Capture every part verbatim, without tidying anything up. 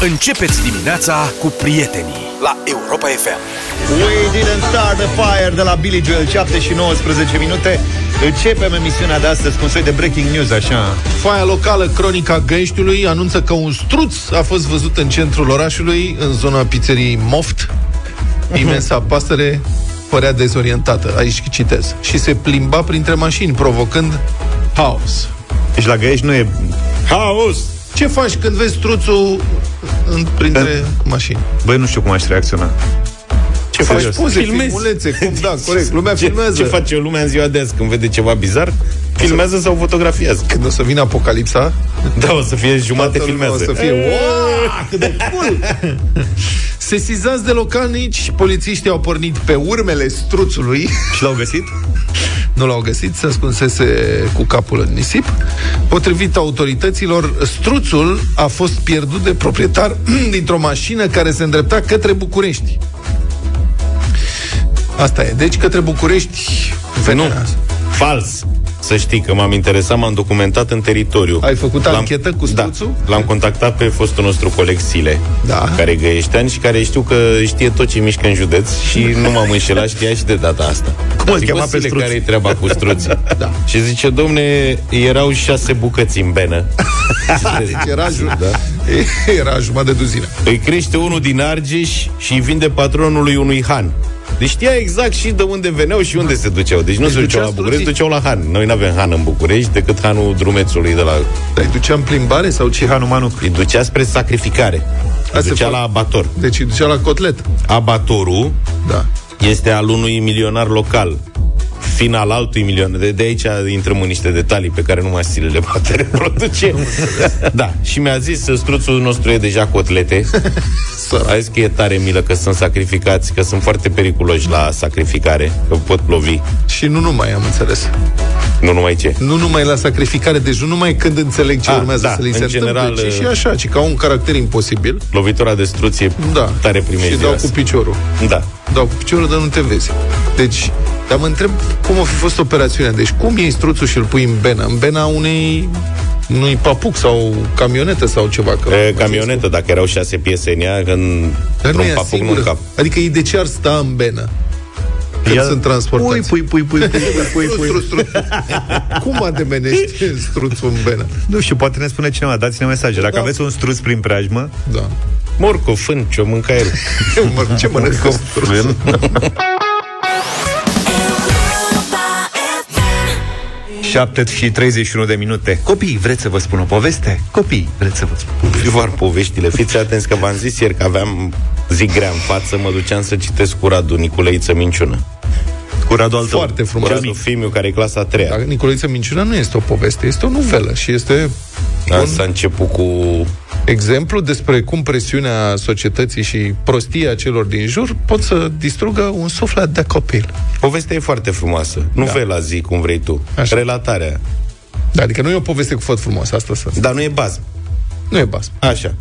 Începeți dimineața cu prietenii la Europa F M. We didn't start the fire de la Billy Joel. Șapte și nouăsprezece minute. Începem emisiunea de astăzi cu un soi de breaking news, așa. Foaia locală, cronica Găieștiului, anunță că un struț a fost văzut în centrul orașului, în zona pizzeriei Moft. Imensa pasăre părea dezorientată, aici citez, și se plimba printre mașini, provocând haos. Deci la Găiești nu e haos. Ce faci când vezi struțul în, printre Pe... mașini? Băi, nu știu cum aș reacționa. Ce faci? Poze, filmulețe, cum, da, corect, lumea ce, filmează. Ce face lumea în ziua de azi când vede ceva bizar? Filmează sau fotografiază. Când o să vină apocalipsa? Da, o să fie jumate filmează. O să fie, wow, cât de cool! Sesizați de localnici, polițiștii au pornit pe urmele struțului. Și l-au găsit? Nu l-au găsit, se ascunsese cu capul în nisip. Potrivit autorităților, struțul a fost pierdut de proprietar dintr-o mașină care se îndrepta către București. Asta e, deci către București. Nu, fals. Să știi că m-am interesat, m-am documentat în teritoriu. Ai făcut anchetă cu struțul? Da, l-am contactat pe fostul nostru coleg Sile, da, care e găieștean și care știu că știe tot ce mișcă în județ. Și nu m-am înșelat, știa și de data asta. Cum îl chema pe struț? Care-i treaba cu struț? Da. Și zice, domne, erau șase bucăți în benă. Deci era, da, era jumătate de duzină. Îi crește unul din Argeș și îi vinde patronului unui han. Deci știa exact și de unde veneau și unde se duceau. Deci nu se duceau la București, se duceau la Han. Noi n-aveam Han în București decât Hanul Drumețului de la... Dar îi ducea în plimbare sau ce? Hanul Manuc. Îi ducea spre sacrificare. Îi ducea la abator. Deci îi ducea la cotlet. Abatorul, da, este al unui milionar local, final altui milion. De, de aici intrăm în niște detalii pe care numai Sile le poate reproduce. Da, și mi-a zis, struțul nostru e deja cotlete. A zis că e tare milă că sunt sacrificați, că sunt foarte periculoși la sacrificare, că pot plovi. Și nu numai, am înțeles. Nu numai ce? Nu numai la sacrificare, deci nu numai când înțeleg ce A, urmează, da, să li se întâmple, ci și așa, ci ca un caracter imposibil. Lovitura de struț e, da, tare primejdiasă. Și dau cu piciorul. Da. Dau cu piciorul, dar nu te vezi. Deci, dar mă întreb cum a fi fost operațiunea. Deci cum iei struțul și îl pui în bena? În bena unei... nu-i papuc sau camionetă sau ceva că e, camionetă, zis, dacă erau șase piese în ea, când un papuc nu cap. Adică ei de ce ar sta în benă? Când sunt transportați. Pui, pui, pui, pui, pui, pui, pui, pui, pui. Cum ademenești struțul în benă? Nu știu, poate ne spune cineva, dați-ne mesaje. Dacă, da, aveți un struț prin preajmă, da, morcov, fânci, o mâncare. Ce mănâncă un struț? șapte și treizeci și unu de minute. Copii, vreți să vă spun o poveste? Copii, vreți să vă spun. Privar poveștile. Fiți atenți că v-am zis ieri că aveam zi grea în față, mă duceam să citesc cu Radu Niculeiță Minciună. Cu Radu altă. Foarte frumos. Radu Fimiu, care e clasa a treia. Dar Niculeiță Minciună nu este o poveste, este o novelă și este... Da, un... s-a început cu... exemplu despre cum presiunea societății și prostia celor din jur pot să distrugă un suflet de copil. Povestea e foarte frumoasă. Nu, da, vei la zi cum vrei tu. Așa. Relatarea. Da, adică nu e o poveste cu făt frumos, asta să... Dar nu e bază. Nu e bază. Așa.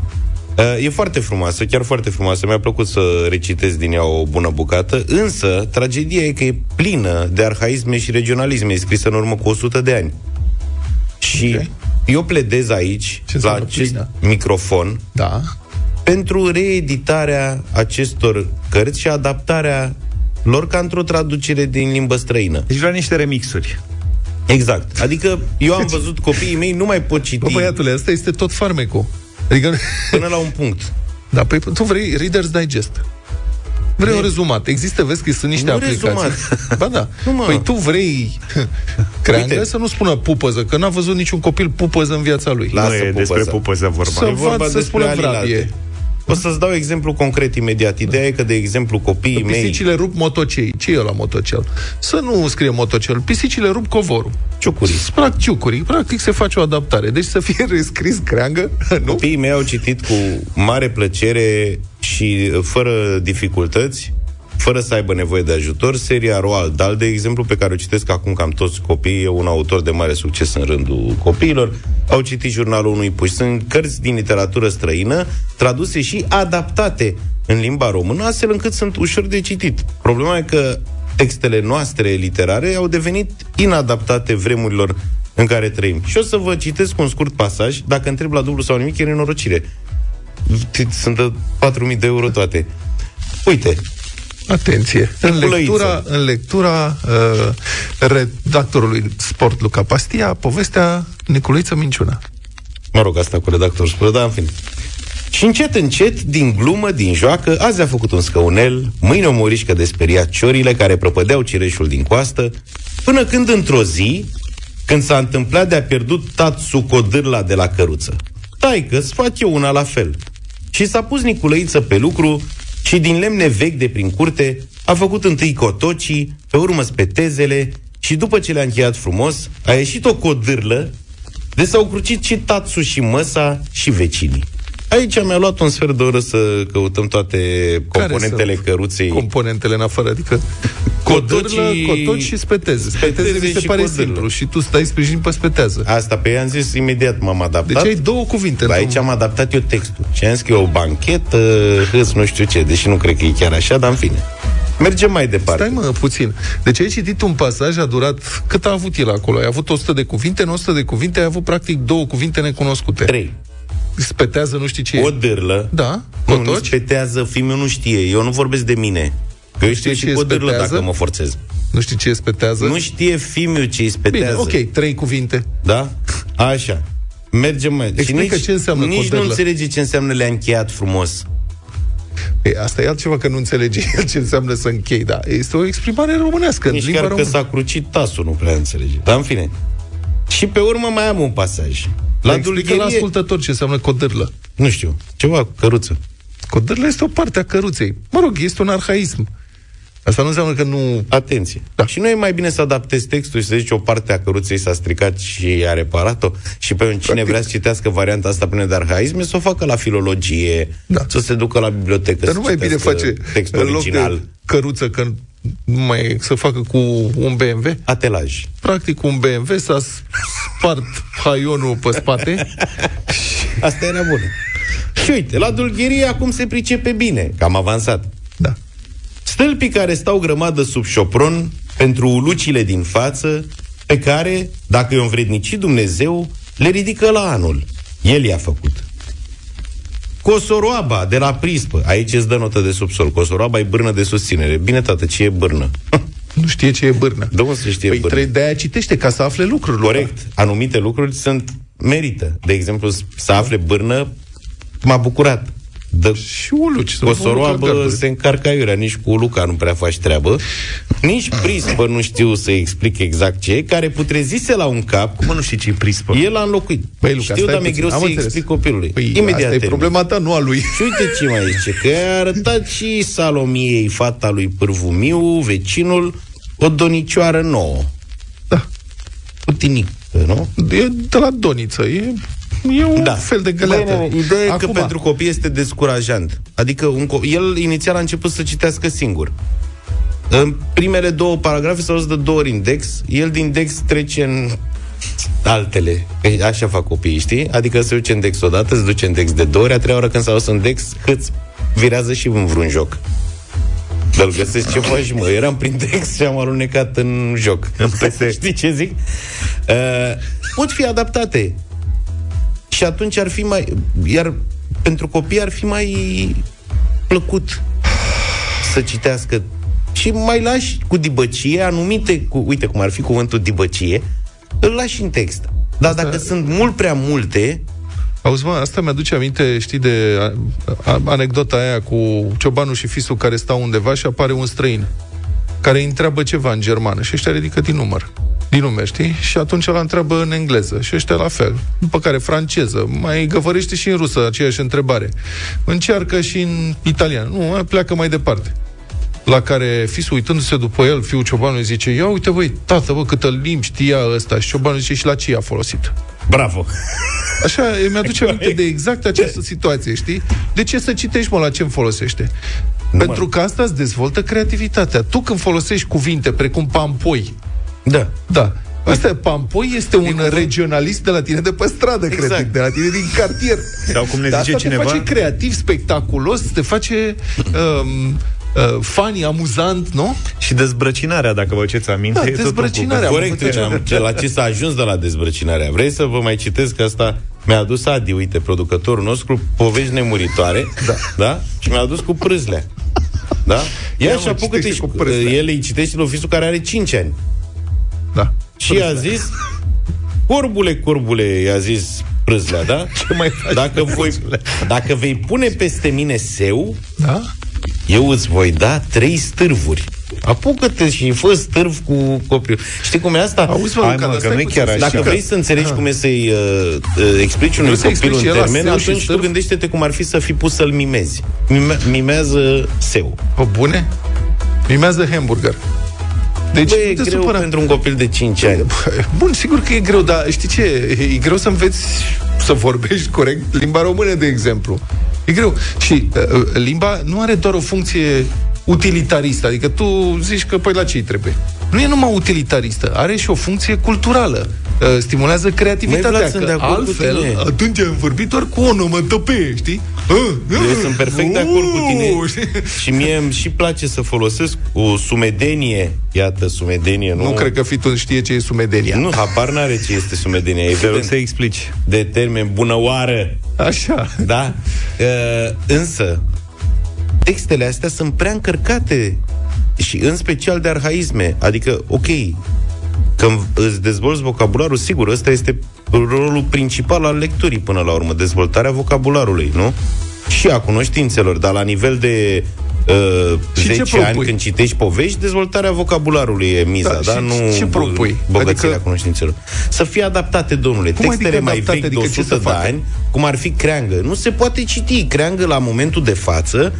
E foarte frumoasă, chiar foarte frumoasă. Mi-a plăcut să recitesc din ea o bună bucată. Însă, tragedia e că e plină de arhaisme și regionalisme. E scrisă în urmă cu o sută de ani. Și... okay. Eu pledez aici, ce la acest plină? microfon, da, pentru reeditarea acestor cărți și adaptarea lor ca într-o traducere din limbă străină. Deci vreau niște remixuri. Exact. Adică eu am văzut copiii mei, nu mai pot citi. Bă, băiatule, asta este tot farmecul. Adică... până la un punct. Da, păi tu vrei Reader's Digest. Vrei de... un rezumat. Există, vezi că sunt niște nu aplicații. Ba da. Nu, păi tu vrei Creangă să nu spună pupăză, că n-a văzut niciun copil pupăză în viața lui. Lasă, nu e pupăză. Despre pupăză vorba. Să e vorba să despre vrabie. O să-ți dau exemplu concret imediat. Ideea e că, de exemplu, copiii mei... Pisicile rup motocei. Ce e la motocel? Să nu scrie motocel. Pisicile rup covorul. Ciucurii. Practic, ciucurii. Practic se face o adaptare. Deci să fie rescris Creangă, nu? Copiii mei au citit cu mare plăcere și fără dificultăți, fără să aibă nevoie de ajutor, seria Roald Dahl, de exemplu, pe care o citesc acum cam toți copiii, e un autor de mare succes în rândul copiilor, au citit Jurnalul unui puș. Sunt cărți din literatură străină, traduse și adaptate în limba română, astfel încât sunt ușor de citit. Problema e că textele noastre literare au devenit inadaptate vremurilor în care trăim. Și o să vă citesc un scurt pasaj, dacă întreb la dublu sau nimic, e nenorocire. sunt de patru mii de euro toate. Uite, atenție, în lectura, în lectura uh, redactorului Sport Luca Pastia, povestea Niculeiță Minciună. Mă rog, asta cu redactorul Sport, dar în fine. Și încet, încet, din glumă, din joacă, azi a făcut un scăunel, mâine o murișcă de speria ciorile care prăpădeau cireșul din coastă, până când, într-o zi, când s-a întâmplat de a pierdut tatsu codârla de la căruță. Taică-ți fac eu una la fel. Și s-a pus Niculeiță pe lucru și din lemne vechi de prin curte a făcut întâi cotocii, pe urmă spetezele și după ce le-a încheiat frumos, a ieșit o codârlă de s-au crucit și tatsu și măsa și vecinii. Aici mi-a luat un sfert de oră să căutăm toate componentele căruței. Componentele în afară, adică codârlă, cotoci și speteze. Speteze mi se pare codârlă. Simplu și tu stai sprijin pe spetează. Asta, pe ea am zis, imediat m-am adaptat. Deci ai două cuvinte. Aici am adaptat eu textul. Și am zis că e o banchetă, hâz, nu știu ce, deși nu cred că e chiar așa, dar în fine. Mergem mai departe. Stai mă puțin. Deci ai citit un pasaj, a durat, cât a avut el acolo? Ai avut o sută de cuvinte, în o sută de cuvinte ai avut practic două cuvinte necunoscute. Trei. Spetează, nu știi ce e. O dârlă. Da. Nu, nu spetează, fiul nu știe. Eu nu vorbesc de mine. Că eu știu și o dârlă dacă mă forțez. Nu știi ce e spetează? Nu știe fiul ce e spetează. Bine, ok, trei cuvinte. Da? Așa. Mergem mai. Explică ce înseamnă nici nu înțelege ce înseamnă le-a încheiat frumos. Păi, asta e altceva că nu înțelege el ce înseamnă să închei, da. Este o exprimare românească. Nici chiar român. Că s-a crucit tasul, nu prea înțelege. Dar în fine. Și pe urmă mai am un pasaj. La dulgherie... la ascultător ce înseamnă codârlă. Nu știu, ceva cu căruță. Codârlă este o parte a căruței. Mă rog, este un arhaism. Asta nu înseamnă că nu... Atenție. Da. Și nu e mai bine să adaptezi textul și să zici o parte a căruței s-a stricat și a reparat-o? Și pe un cine practic vrea să citească varianta asta plină de arhaisme, să o facă la filologie, da. Să se ducă la bibliotecă. Dar nu mai bine face textul în loc original. De căruță, că mai să facă cu un B M W? Atelaj. Practic un B M W s-a spart haionul pe spate. Asta era bună. Și uite, la dulgherie acum se pricepe bine, că am avansat. Da. Stâlpii care stau grămadă sub șopron pentru ulucile din față, pe care, dacă i-o învrednici Dumnezeu, le ridică la anul. El i-a făcut. Cosoroaba de la prispă. Aici îți dă notă de subsol. Cosoroaba e bârnă de susținere. Bine, tată, ce e bârnă? Nu știe ce e bârnă. De unde să știe păi bârnă? De-aia citește, ca să afle lucruri. Corect. Luca. Anumite lucruri sunt merită. De exemplu, să afle bârnă m-a bucurat. Dă și uluci. Cosoroabă se încarcă aiurea. Nici cu Luca nu prea faci treabă. Nici prispă nu știu să explic exact ce e, care putrezise la un cap. Cum nu știi ce e prispă? El a înlocuit. Păi, Luca, știu, dar mi-e greu să explic copilului. Păi, imediat asta termin. E problema ta, nu a lui. Și uite ce mai zice. Că i-a arătat și Salomiei, fata lui Pârvu Miu, vecinul, o donicioară nouă. Da. Putinică, nu? E de la doniță. E... E un da. Fel de găleată. Ideea e că pentru copii este descurajant. Adică un co- el inițial a început să citească singur. În primele două paragrafe s-au zis de două ori în DEX. El din DEX trece în altele. Așa fac copiii, știi? Adică se duce în DEX odată, se duce în DEX de două ori. A treia oră când s-a dus în DEX, îți virează și în vreun joc. Dar găsesc ce faci, mă. Eram prin DEX și am alunecat în joc. Știi ce zic? Uh, pot fi adaptate. Și atunci ar fi mai... Iar pentru copii ar fi mai plăcut să citească. Și mai lași cu dibăcie anumite... Cu, uite cum ar fi cuvântul dibăcie, îl lași în text. Dar asta... dacă sunt mult prea multe... Auzi, mă, asta mi-aduce aminte, știi, de a, a, anecdota aia cu ciobanul și fisul care stau undeva și apare un străin care îi întreabă ceva în germană și ăștia ridică din număr. Din nume, știi? Și atunci îl întreabă în engleză și ăștia la fel. După care franceză, mai găvărește și în rusă aceeași întrebare. Încearcă și în italiană. Nu, pleacă mai departe. La care fiul, uitându-se după el, fiul ciobanului zice: ia uite voi, tată, bă, câtă limbi știa ăsta. Și ciobanul zice: și la ce a folosit? Bravo! Așa, mi-aduce aminte de exact această situație, știi? De ce să citești, mă, la ce-mi folosește? Numai. Pentru că asta îți dezvoltă creativitatea. Tu când folosești cuvinte precum pampoi. Da, da. Asta, pampoi este un regionalist de la tine de pe stradă, exact. Cred, de la tine din cartier. Sau cum ne zice asta cineva, te face creativ, spectaculos, te face um, uh, funny, amuzant, nu? Și dezbrăcinarea, dacă vă aduceți aminte, da, e dezbrăcinarea. Tot corect, la ce s-a ajuns de la dezbrăcinarea. Vrei să vă mai citesc asta? mi-a adus Adi, uite, producătorul nostru, povești nemuritoare, da. Da? Și mi-a adus cu prâzlea. Da? Ia și apucă-te și el îi citește lui fisul care are cinci ani. Da. Și prâzlea. I-a zis, corbule, corbule, i-a zis prâzlea, da? Ce mai faci? Dacă, voi, dacă vei pune peste mine seu, da? Eu îți voi da trei stârvuri. Apucă-te și fă stârv cu copilul. Știi cum e asta? Auzi, mă, Luca, mă, că nu e chiar așa. Dacă vrei să înțelegi cum e să-i uh, uh, explici unui copil un termen, atunci tu gândește-te cum ar fi să fi pus să-l mimezi. Mime- mimează seu. Pă bune? Mimează hamburger. Deci, bă, e greu supăra. Pentru un copil de cinci ani. Bun, sigur că e greu, dar știi ce? E greu să înveți să vorbești corect limba română, de exemplu. E greu. Și uh, limba nu are doar o funcție utilitaristă, adică tu zici că păi la ce-i trebuie. Nu e numai utilitaristă, are și o funcție culturală. Uh, stimulează creativitatea. Că de altfel, atunci am vorbit doar cu onomatopee, știi? Uh, uh, Eu sunt perfect uh, de acord cu tine. Uh, și mie îmi și place să folosesc o sumedenie. Iată, sumedenie, nu? Nu cred că fitul știe ce e sumedenia. Nu, habar n-are ce este sumedenia. E vreau să explici. De termen bună oară. Așa. Da? Uh, însă, textele astea sunt prea încărcate și în special de arhaisme. Adică, ok, când îți dezvolți vocabularul, sigur, ăsta este rolul principal al lecturii până la urmă, dezvoltarea vocabularului, nu? Și a cunoștințelor, dar la nivel de uh, zece ani, când citești povești, dezvoltarea vocabularului e miza, da? Da? Nu ce propui? Bogățirea adică... cunoștințelor. Să fie adaptate, domnule, cum textele adică mai vechi adică de o sută de ani, cum ar fi Creangă. Nu se poate citi Creangă la momentul de față.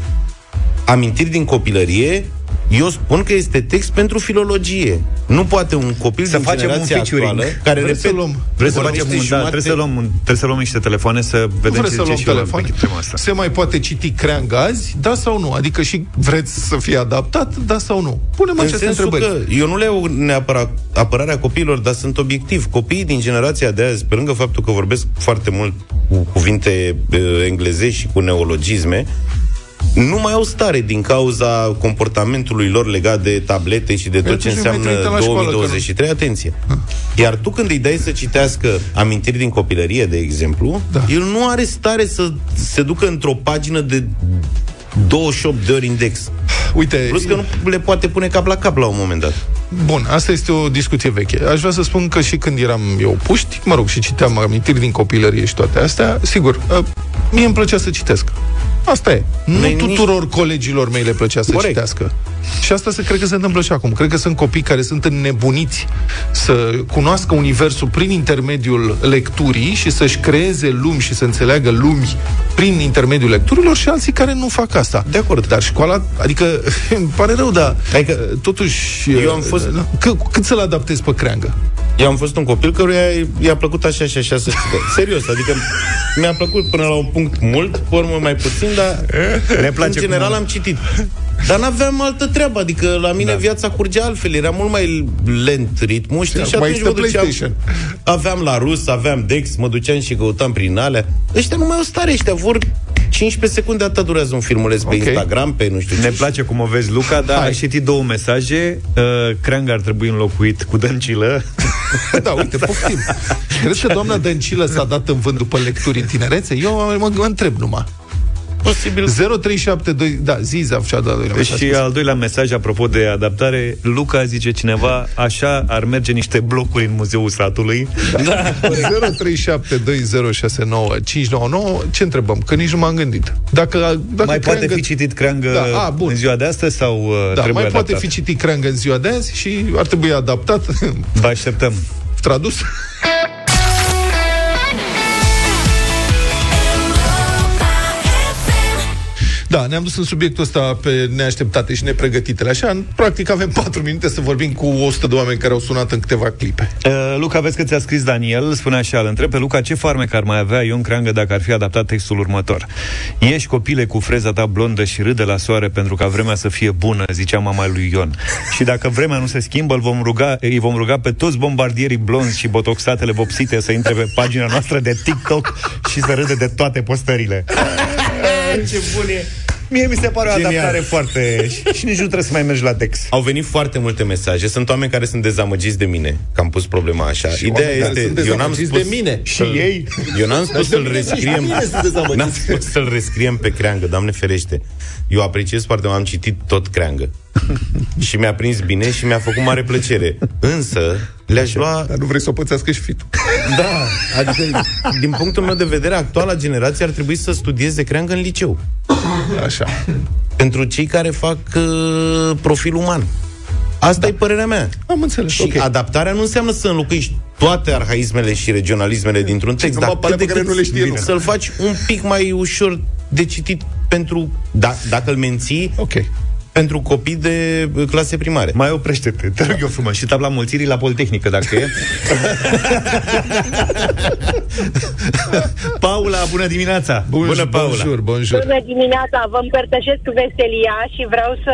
Amintiri din copilărie, eu spun că este text pentru filologie. Nu poate un copil să din generația actuală care, repet, să luăm, vreți să facem un, da, trebuie, să luăm, trebuie să luăm niște telefoane să vedem ce zice și eu. Se mai poate citi Creangă azi, da sau nu? Adică și vreți să fie adaptat, da sau nu? Punem aceste întrebări. Că eu nu leu neapărat apărarea copiilor, dar sunt obiectiv. Copiii din generația de azi, pe lângă faptul că vorbesc foarte mult cu cuvinte englezești și cu neologisme, nu mai au stare din cauza comportamentului lor legat de tablete și de tot ce înseamnă două mii douăzeci și trei, atenție. Iar tu când îi dai să citească amintiri din copilărie, de exemplu, da. El nu are stare să se ducă într-o pagină de douăzeci și opt de ori index. Uite, plus că nu le poate pune cap la cap la un moment dat. Bun, asta este o discuție veche. Aș vrea să spun că și când eram eu puști, mă rog, și citeam amintiri din copilărie și toate astea, sigur, mie îmi plăcea să citesc. Asta e. Nu tuturor nici... colegilor mei le plăcea să corect. Citească. Și asta se, cred că se întâmplă și acum. Cred că sunt copii care sunt înnebuniți să cunoască universul prin intermediul lecturii și să-și creeze lumi și să înțeleagă lumi prin intermediul lecturilor și alții care nu fac asta. De acord. Dar școala, adică, îmi pare rău, dar adică, totuși... Eu am fost... C- cât să-l adaptez pe Creangă? Eu am fost un copil căruia i-a, i-a plăcut așa și așa să citească. Serios, adică mi-a plăcut până la un punct mult, pe urmă mai puțin, dar ne place în general am citit. Dar n-aveam altă treabă, adică la mine da. Viața curgea altfel, era mult mai lent ritmul, știi, și, și atunci mă duceam, aveam la rus, aveam Dex, mă duceam și căutam prin alea. Ăștia nu mai au stare, ăștia vor cincisprezece secunde, atât durează un filmuleț pe okay. Instagram, pe nu știu ce. Ne place cum o vezi, Luca, dar ai citit două mesaje, uh, Creangă ar trebui înlocuit cu Dăncilă. Da, uite, poftim. Crezi că doamna Dăncilă s-a dat în vânt după lecturi în tinerețe? Eu mă, mă întreb numai. Posibil. zero trei șapte doi, da, Zizaf și-a dat doilea mesaj. Și al doilea mesaj, apropo de adaptare, Luca, zice cineva, așa ar merge niște blocuri în Muzeul Satului. Da. Da. zero trei șapte doi zero șase nouă cinci nouă nouă, ce întrebăm? Că nici nu m-am gândit. Dacă, dacă mai Creangă... poate fi citit Creangă da, a, în ziua de astăzi sau da, trebuie adaptat? Da, mai poate fi citit Creangă în ziua de azi și ar trebui adaptat. Vă așteptăm. Tradus. Da, ne-am dus în subiectul ăsta pe neașteptate și nepregătitele. Așa, practic avem patru minute să vorbim cu o sută de oameni care au sunat în câteva clipe. Uh, Luca, vezi că ți-a scris Daniel, spune așa, îl întreb pe Luca ce farmec ar mai avea Ion Creangă dacă ar fi adaptat textul următor. Ești, copile, cu freza ta blondă și râde la soare pentru ca vremea să fie bună, zicea mama lui Ion. Și dacă vremea nu se schimbă, îl vom ruga, îi vom ruga pe toți bombardierii blonzi și botoxatele vopsite să intre pe pagina noastră de TikTok și să râde de toate postările. Ce bun e. Mie mi se pare o adaptare foarte... Și nici nu trebuie să mai mergi la D E X. Au venit foarte multe mesaje. Sunt oameni care sunt dezamăgiți de mine că am pus problema așa. Și ideea este, eu n-am spus de mine. Și ei, eu n-am spus să-l rescriem. N-am spus să-l rescriem pe Creangă, Doamne ferește. Eu apreciez foarte mult, am citit tot Creangă și mi-a prins bine și mi-a făcut mare plăcere. Însă le-aș lua... Dar nu vrei să o pățească și fitul. Da, adică, din punctul meu de vedere, actuala generație ar trebui să studieze Creangă în liceu. Așa. Pentru cei care fac uh, profil uman. Asta da. E părerea mea. Am înțeles. Și okay. Adaptarea nu înseamnă să înlocuiești toate arhaismele și regionalismele dintr-un text, dar cât de cât nu le știe, nu. Să-l faci un pic mai ușor de citit pentru... Da, dacă îl menții... Ok. Pentru copii de clase primare. Mai oprește-te, te rog eu frumos. Și tabla mulțirii la Politehnică, dacă e. Paula, bună dimineața. Bună, bună Paula. Bonjour, bonjour. Bună dimineața, vă împărtășesc veselia și vreau să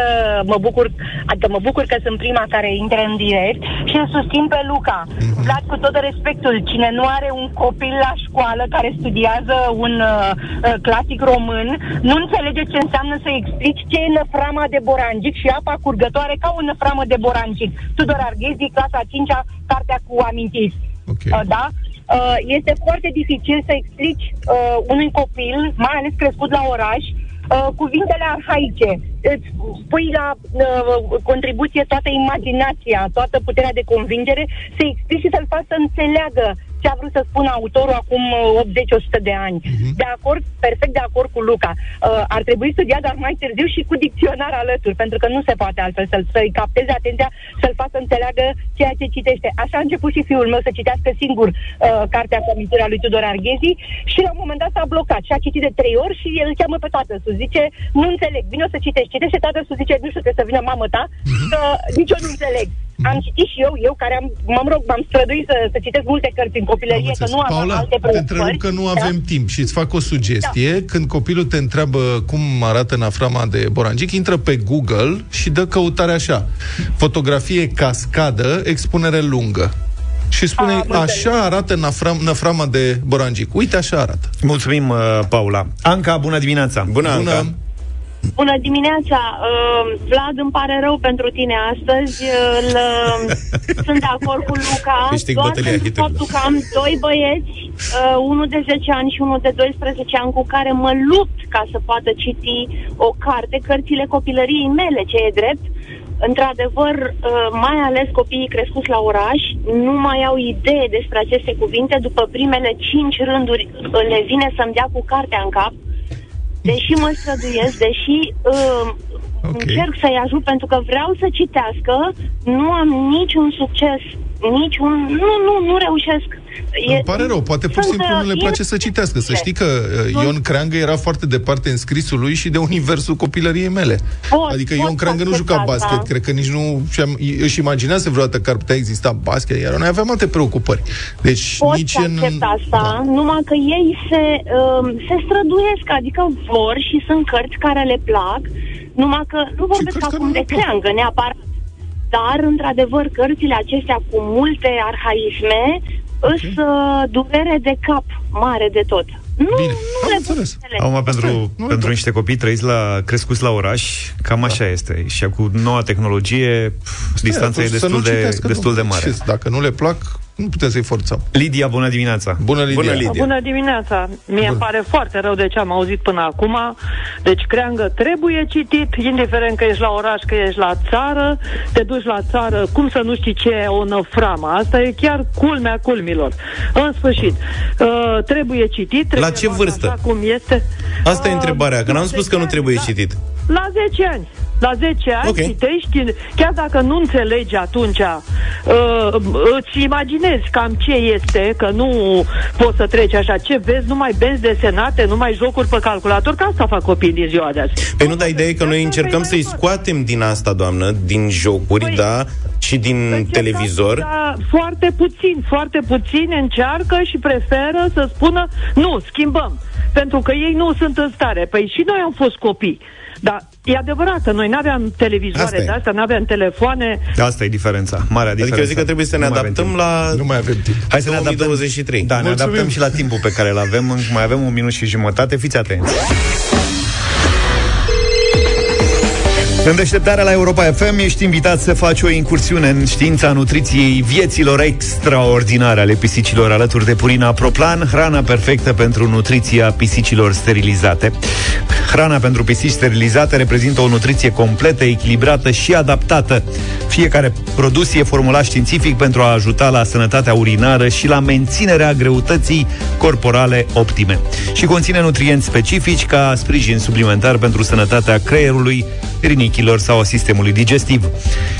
mă bucur, adică mă bucur că sunt prima care intră în direct și îl susțin pe Luca. Mm-hmm. Vlad, cu tot respectul, cine nu are un copil la școală care studiază un uh, clasic român, nu înțelege ce înseamnă să explici ce e năframa de borangic și apa curgătoare ca o năframă de borangic. Tudor Arghezi, clasa a cincea, cartea cu amintiri. Okay. Uh, da? Uh, este foarte dificil să explici uh, unui copil, mai ales crescut la oraș, uh, cuvintele arhaice. Îți pui la uh, contribuție toată imaginația, toată puterea de convingere, să-i explici și să-l faci să înțeleagă ce a vrut să spună autorul acum optzeci o sută de ani. Uh-huh. De acord, perfect de acord cu Luca. Uh, ar trebui studiat, dar mai târziu și cu dicționar alături, pentru că nu se poate altfel să-l, să-i capteze atenția, să-l facă să înțeleagă ceea ce citește. Așa a început și fiul meu să citească singur uh, cartea cu amintirea lui Tudor Arghezi și la un moment dat s-a blocat și a citit de trei ori și el îl cheamă pe tată. Sus zice, nu înțeleg, vine o să citești. Citește tată, sus zice, nu știu, trebuie să vină mamă ta, că nici eu nu înțeleg. Am citit și eu, eu care am, m-am rog, m-am străduit să, să citesc multe cărți în copilărie, că nu am Paula, alte preocupări. Paula, că nu avem da? timp și îți fac o sugestie. Da. Când copilul te întreabă cum arată naframa de borangic, intră pe Google și dă căutare așa. Fotografie cascadă, expunere lungă. Și spune, a, așa arată nafram, naframa de borangic. Uite, așa arată. Mulțumim, Paula. Anca, bună dimineața. Bună, bună. Anca. Bună dimineața, uh, Vlad, îmi pare rău pentru tine astăzi. uh, Sunt de acord cu Luca. Doar pentru faptul că am doi băieți, uh, unul de zece ani și unul de doisprezece ani, cu care mă lupt ca să poată citi o carte, cărțile copilăriei mele, ce e drept. Într-adevăr, uh, mai ales copiii crescuți la oraș nu mai au idee despre aceste cuvinte. După primele cinci rânduri le vine să-mi dea cu cartea în cap. Deși mă străduiesc, deși uh, okay. încerc să-i ajut pentru că vreau să citească, nu am niciun succes, niciun... Nu, nu, nu reușesc. E... Îmi pare rău, poate pur și simplu nu le place să citească. Să știi că Ion Creangă era foarte departe în scrisul lui și de universul copilăriei mele. Pot, adică Ion Creangă nu juca basket, asta. Cred că nici nu își imaginase vreodată că ar putea exista basket, iar noi aveam alte preocupări. Deci pot nici în... asta, da. Numai că ei se, uh, se străduiesc, adică vor și sunt cărți care le plac, numai că nu vorbesc acum de Creangă neapărat. Dar, într-adevăr, cărțile acestea cu multe arhaisme îs okay. durere de cap mare de tot. Nu, bine, nu le înțeles. Acum, pentru, pentru niște copii trăiți la, crescuți la oraș, cam da. Așa este. Și cu noua tehnologie, pf, distanța e, e destul, de, destul de mare. Dacă nu le plac, nu putem să-i forțăm. Lidia, bună dimineața! Bună, Lidia! Bună, Lidia. Bună dimineața! Mie îmi pare foarte rău de ce am auzit până acum. Deci, Creangă trebuie citit, indiferent că ești la oraș, că ești la țară, te duci la țară, cum să nu știi ce e o năframă? Asta e chiar culmea culmilor. În sfârșit, uh, trebuie citit. Trebuie la ce vârstă? Cum este. Asta uh, e întrebarea, că n-am spus că nu trebuie la, citit. La zece ani. La zece ani okay. citești, chiar dacă nu înțelegi atunci, uh, îți imaginezi cam ce este, că nu poți să treci așa. Ce vezi, numai benzi desenate, numai jocuri pe calculator, că asta fac copiii din ziua de azi. Păi nu, dar ideea e că noi încercăm să-i scoatem din asta, doamnă, din jocuri, păi, da, și din televizor. Da, foarte puțin, foarte puțin încearcă și preferă să spună, nu, schimbăm, pentru că ei nu sunt în stare. Păi și noi am fost copii. Dar e adevărat că noi n-aveam televizoare de astea, n-aveam telefoane. Asta e diferența, marea diferență. Adică eu zic că trebuie să ne nu adaptăm la... Nu mai avem timp. Hai să ne adaptăm. douăzeci și trei. Da, mulțumim. Ne adaptăm și la timpul pe care îl avem. Mai avem un minut și jumătate, fiți atenți. În Deșteptarea la Europa F M ești invitat să faci o incursiune în știința nutriției vieților extraordinare ale pisicilor, alături de Purina Proplan, hrana perfectă pentru nutriția pisicilor sterilizate. Hrana pentru pisici sterilizate reprezintă o nutriție completă, echilibrată și adaptată. Fiecare produs e formulat științific pentru a ajuta la sănătatea urinară și la menținerea greutății corporale optime. Și conține nutrienți specifici ca sprijin suplimentar pentru sănătatea creierului, rinichilor sau a sistemului digestiv.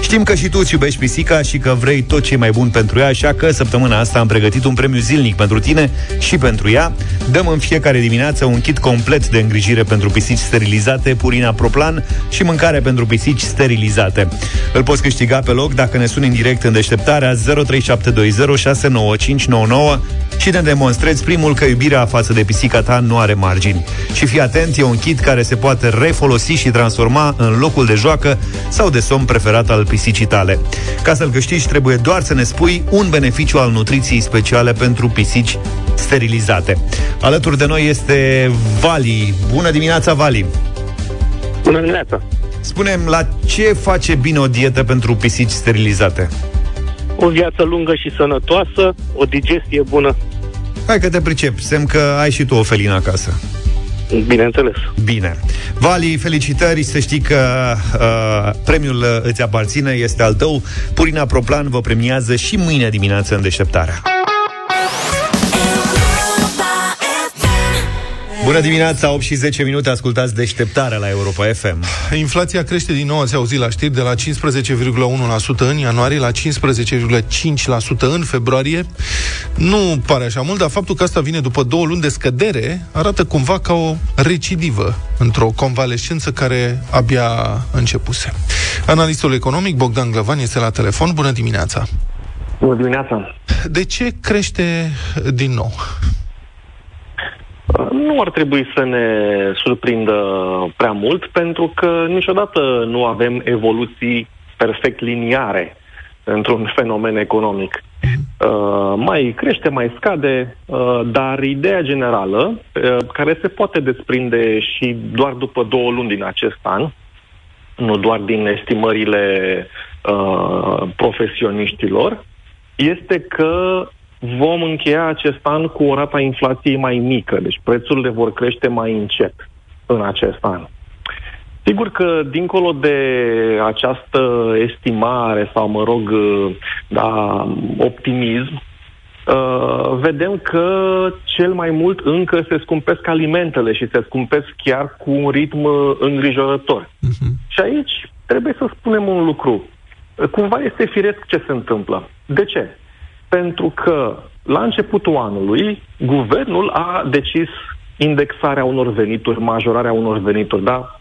Știm că și tu îți iubești pisica și că vrei tot ce e mai bun pentru ea, așa că săptămâna asta am pregătit un premiu zilnic pentru tine și pentru ea. Dăm în fiecare dimineață un kit complet de îngrijire pentru pisici sterilizate, Purina Proplan și mâncare pentru pisici sterilizate. Îl poți câștiga pe loc dacă ne suni în direct în Deșteptarea zero trei șapte doi zero șase nouă cinci nouă nouă și ne demonstrezi primul că iubirea față de pisica ta nu are margini. Și fii atent, e un kit care se poate refolosi și transforma în locul de joacă sau de somn preferat al pisicii tale. Ca să-l câștigi, trebuie doar să ne spui un beneficiu al nutriției speciale pentru pisici sterilizate. Alături de noi este Vali. Bună dimineața, Vali! Bună dimineața! Spune-mi, la ce face bine o dietă pentru pisici sterilizate? O viață lungă și sănătoasă, o digestie bună. Hai că te pricepi, semn că ai și tu o felină acasă. Bineînțeles. Bine. Vali, felicitări, să știi că uh, premiul îți aparține, este al tău. Purina Proplan vă premiază și mâine dimineață în Deșteptarea. Bună dimineața, opt și zece minute, ascultați Deșteptarea la Europa F M. Inflația crește din nou, ați auzit la știri, de la cincisprezece virgulă unu la sută în ianuarie la cincisprezece virgulă cinci la sută în februarie. Nu pare așa mult, dar faptul că asta vine după două luni de scădere arată cumva ca o recidivă într-o convalescență care abia începuse. Analistul economic Bogdan Glăvan este la telefon. Bună dimineața! Bună dimineața! De ce crește din nou? Nu ar trebui să ne surprindă prea mult, pentru că niciodată nu avem evoluții perfect liniare într-un fenomen economic. Uh, mai crește, mai scade, uh, dar ideea generală, uh, care se poate desprinde și doar după două luni din acest an, nu doar din estimările uh, profesioniștilor, este că vom încheia acest an cu o rată a inflației mai mică, deci prețurile vor crește mai încet în acest an. Sigur că, dincolo de această estimare sau, mă rog, da, optimism, uh, vedem că cel mai mult încă se scumpesc alimentele și se scumpesc chiar cu un ritm îngrijorător. Uh-huh. Și aici trebuie să spunem un lucru. Cumva este firesc ce se întâmplă. De ce? Pentru că la începutul anului, guvernul a decis indexarea unor venituri, majorarea unor venituri, da?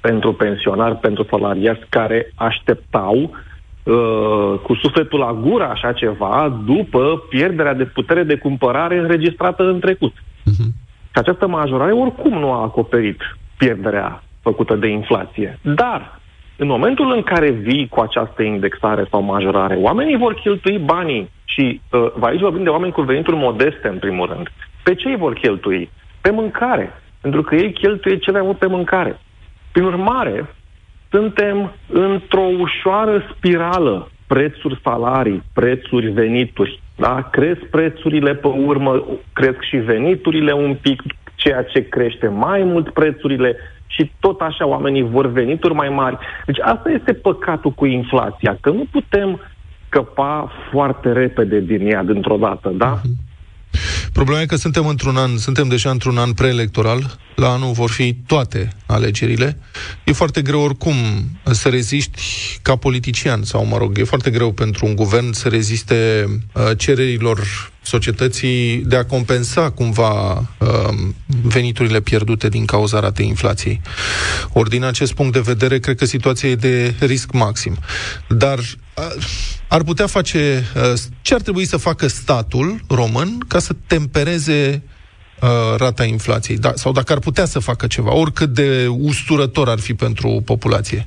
Pentru pensionari, pentru salariați care așteptau uh, cu sufletul la gură așa ceva după pierderea de putere de cumpărare înregistrată în trecut. Uh-huh. Și această majorare oricum nu a acoperit pierderea făcută de inflație. Dar, în momentul în care vii cu această indexare sau majorare, oamenii vor cheltui banii. Și uh, aici vorbim de oameni cu venituri modeste, în primul rând. Pe ce îi vor cheltui? Pe mâncare. Pentru că ei cheltuie cel mai mult pe mâncare. Prin urmare, suntem într-o ușoară spirală. Prețuri, salarii, prețuri, venituri. Da? Cresc prețurile, pe urmă cresc și veniturile un pic, ceea ce crește mai mult prețurile. Și tot așa oamenii vor venituri mai mari. Deci asta este păcatul cu inflația, că nu putem scăpa foarte repede din ea, dintr-o dată, da? Problema e că suntem într-un an, suntem deja într-un an preelectoral, la anul vor fi toate alegerile. E foarte greu oricum să reziști ca politician, sau mă rog, e foarte greu pentru un guvern să reziste uh, cererilor societății de a compensa cumva uh, veniturile pierdute din cauza ratei inflației. Ori din acest punct de vedere, cred că situația e de risc maxim. Dar uh, ar putea face, uh, ce ar trebui să facă statul român ca să tempereze uh, rata inflației? Da, sau dacă ar putea să facă ceva, oricât de usturător ar fi pentru populație?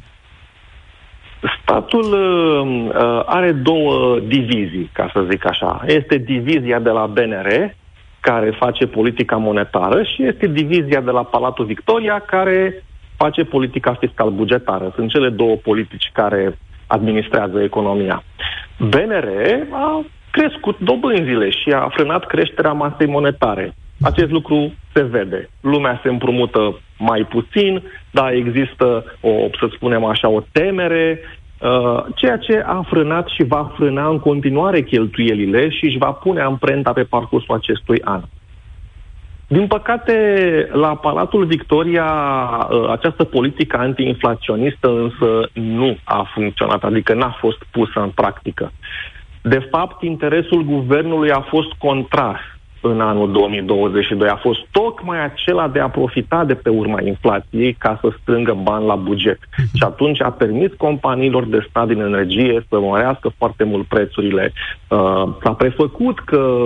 Statul uh, are două divizii, ca să zic așa. Este divizia de la B N R, care face politica monetară, și este divizia de la Palatul Victoria, care face politica fiscal-bugetară. Sunt cele două politici care administrează economia. B N R a crescut dobânzile și a frânat creșterea masei monetare. Acest lucru se vede. Lumea se împrumută mai puțin, dar există, o, să spunem așa, o temere, uh, ceea ce a frânat și va frâna în continuare cheltuielile și își va pune amprenta pe parcursul acestui an. Din păcate, la Palatul Victoria, această politică antiinflaționistă însă nu a funcționat, adică n-a fost pusă în practică. De fapt, interesul guvernului a fost contrar în anul două mii douăzeci și doi. A fost tocmai acela de a profita de pe urma inflației ca să strângă bani la buget. Și atunci a permis companiilor de stat din energie să mărească foarte mult prețurile. Uh, s-a prefăcut că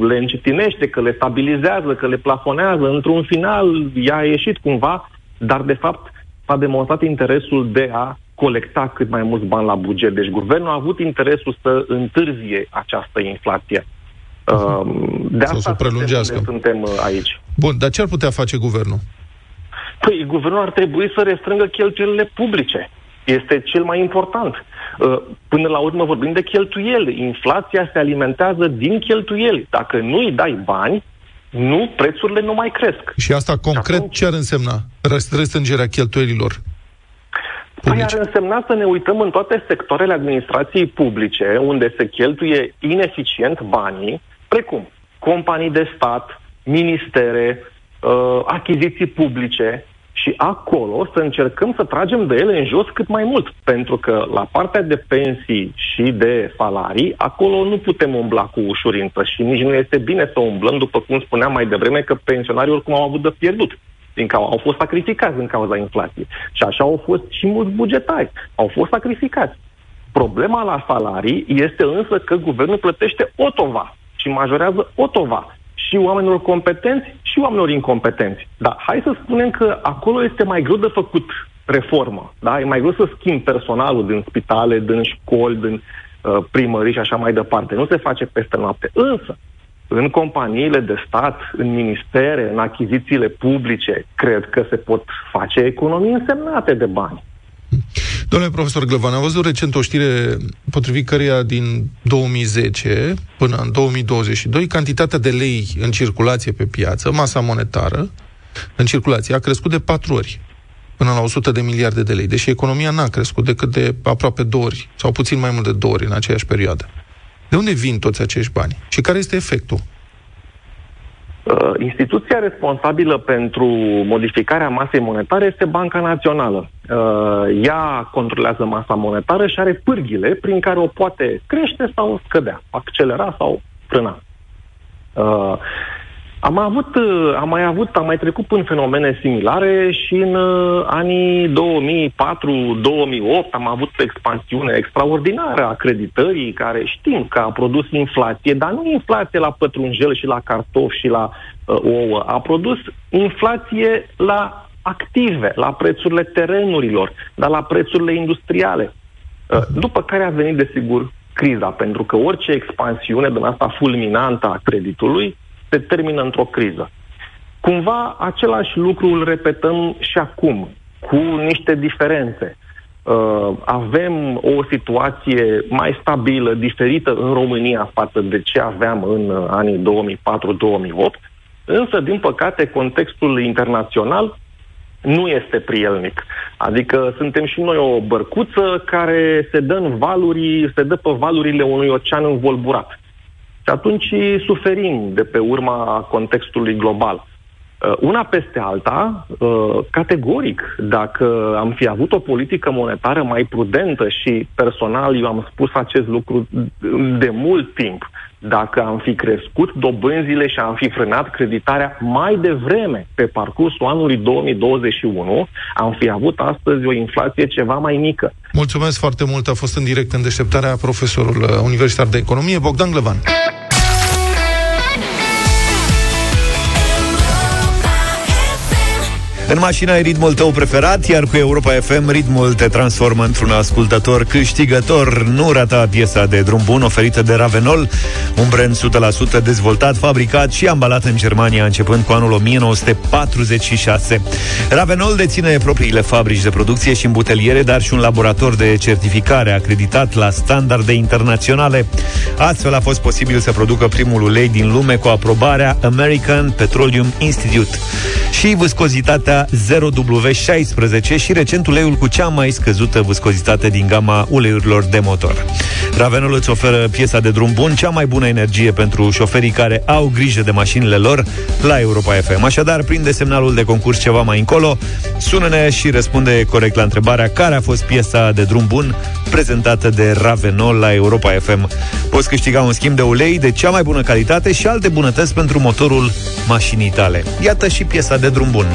le încetinește, că le stabilizează, că le plafonează. Într-un final, ea a ieșit cumva, dar de fapt s-a demonstrat interesul de a colecta cât mai mulți bani la buget. Deci guvernul a avut interesul să întârzie această inflație. De asta să prelungească. Suntem aici. Bun, dar ce ar putea face guvernul? Păi, guvernul ar trebui să restrângă cheltuielile publice. Este cel mai important. Până la urmă vorbim de cheltuieli. Inflația se alimentează din cheltuieli. Dacă nu îi dai bani, nu, prețurile nu mai cresc. Și asta concret și atunci, ce ar însemna? Restrângerea cheltuielilor? Păi ar însemna să ne uităm în toate sectoarele administrației publice, unde se cheltuie ineficient banii, precum companii de stat, ministere, achiziții publice, și acolo să încercăm să tragem de ele în jos cât mai mult. Pentru că la partea de pensii și de salarii, acolo nu putem umbla cu ușurință și nici nu este bine să umblăm, după cum spuneam mai devreme, că pensionarii oricum au avut de pierdut. Din cauza, au fost sacrificați în cauza inflației. Și așa au fost și mulți bugetari. Au fost sacrificați. Problema la salarii este însă că guvernul plătește o tova și majorează o tova și oamenilor competenți și oamenilor incompetenți. Dar hai să spunem că acolo este mai greu de făcut reformă. Da? E mai greu să schimbi personalul din spitale, din școli, din uh, primării și așa mai departe. Nu se face peste noapte. Însă, în companiile de stat, în ministere, în achizițiile publice, cred că se pot face economii însemnate de bani. Domnule profesor Glăvan, am văzut recent o știre potrivit căreia din două mii zece până în două mii douăzeci și doi, cantitatea de lei în circulație pe piață, masa monetară în circulație, a crescut de patru ori, până la o sută de miliarde de lei, deși economia n-a crescut decât de aproape două ori, sau puțin mai mult de două ori în aceeași perioadă. De unde vin toți acești bani? Și care este efectul? Uh, instituția responsabilă pentru modificarea masei monetare este Banca Națională. Uh, ea controlează masa monetară și are pârghile prin care o poate crește sau scădea, accelera sau frâna. Uh, am, avut, am, mai avut, am mai trecut prin fenomene similare și în uh, anii două mii patru două mii opt am avut o expansiune extraordinară a creditării, care știm că a produs inflație, dar nu inflație la pătrunjel și la cartofi și la uh, ouă. A produs inflație la active, la prețurile terenurilor, dar la prețurile industriale. Uh, după care a venit, desigur, criza, pentru că orice expansiune din asta fulminantă a creditului se termină într-o criză. Cumva același lucru îl repetăm și acum, cu niște diferențe. Uh, avem o situație mai stabilă, diferită în România față de ce aveam în anii două mii patru două mii opt, însă, din păcate, contextul internațional nu este prielnic. Adică suntem și noi o bărcuță care se dă în valuri, se dă pe valurile unui ocean învolburat. Și atunci suferim de pe urma contextului global. Una peste alta, categoric, dacă am fi avut o politică monetară mai prudentă, și personal eu am spus acest lucru de mult timp, dacă am fi crescut dobânzile și am fi frânat creditarea mai devreme pe parcursul anului două mii douăzeci și unu, am fi avut astăzi o inflație ceva mai mică. Mulțumesc foarte mult, a fost în direct în Deșteptarea profesorul universitar de economie Bogdan Glăvan. În mașină ai ritmul tău preferat, iar cu Europa F M ritmul te transformă într-un ascultător câștigător. Nu rata piesa de drum bun oferită de Ravenol, un brand o sută la sută dezvoltat, fabricat și ambalat în Germania începând cu anul o mie nouă sute patruzeci și șase. Ravenol deține propriile fabrici de producție și îmbuteliere, dar și un laborator de certificare acreditat la standarde internaționale. Astfel a fost posibil să producă primul ulei din lume cu aprobarea American Petroleum Institute și viscozitatea zero W șaisprezece și recent uleiul cu cea mai scăzută viscozitate din gama uleiurilor de motor. Ravenol îți oferă piesa de drum bun, cea mai bună energie pentru șoferii care au grijă de mașinile lor, la Europa F M. Așadar, prinde semnalul de concurs ceva mai încolo, sună-ne și răspunde corect la întrebarea care a fost piesa de drum bun prezentată de Ravenol la Europa F M. Poți câștiga un schimb de ulei de cea mai bună calitate și alte bunătăți pentru motorul mașinii tale. Iată și piesa de drum bun.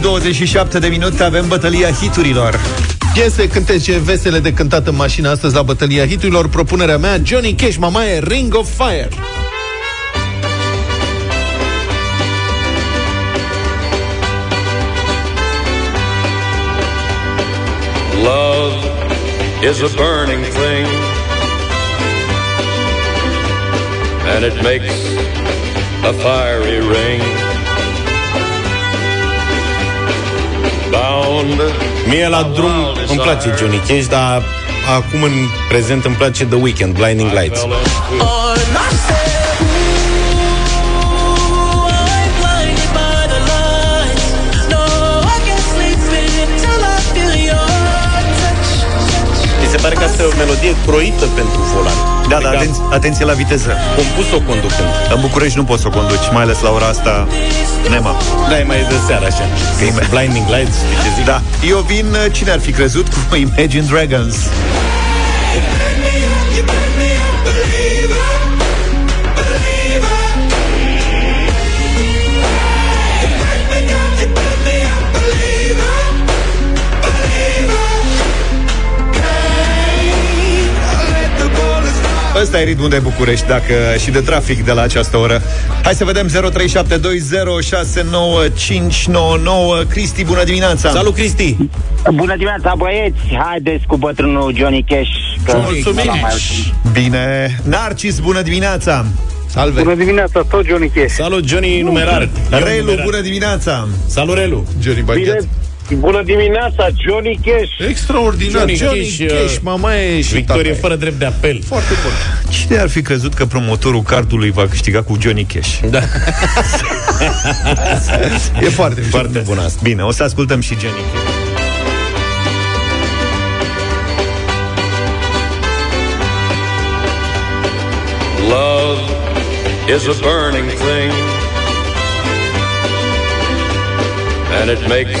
douăzeci și șapte de minute, avem bătălia hiturilor. Piese cântece vesele de cântat în mașină astăzi la bătălia hiturilor. Propunerea mea, Johnny Cash, Mamaie, Ring of Fire. Love is a burning thing and it makes a fiery ring. Mie la drum îmi place Johnny Cash, dar acum în prezent îmi place The Weeknd, Blinding Lights. Mi se pare că asta e o melodie croită pentru volan. Da, dar atenție, atenție la viteză. Compus-o conducând. În București nu poți să o conduci, mai ales la ora asta. Nema. Da, e mai de seara așa. Blinding Lights, știi ce zic? Da. Eu vin, cine ar fi crezut, cu Imagine Dragons. Ăsta e ritmul de București, dacă și de trafic de la această oră. Hai să vedem zero trei șapte doi zero șase nouă cinci nouă nouă. Cristi, bună dimineața! Salut, Cristi! Bună dimineața, băieți! Haideți cu bătrânul Johnny Cash. Că mulțumim! Bine! Narcis, bună dimineața! Salve! Bună dimineața, tot Johnny Cash. Salut, Johnny numerar! Relu, bună dimineața! Salut, Relu! Johnny Bagheață! Bună dimineața, Johnny Cash. Extraordinar, Johnny, Johnny Cash, Cash mamaie și victorie fără drept de apel. Foarte bun. Cine ar fi crezut că promotorul cardului va câștiga cu Johnny Cash? Da. E foarte, foarte bun asta. Bine, o să ascultăm și Johnny Cash. Love is a burning thing and it makes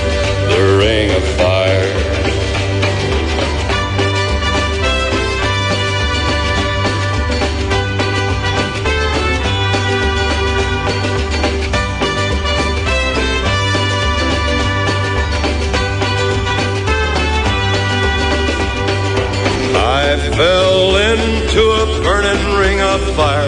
The ring of fire. I fell into a burning ring of fire.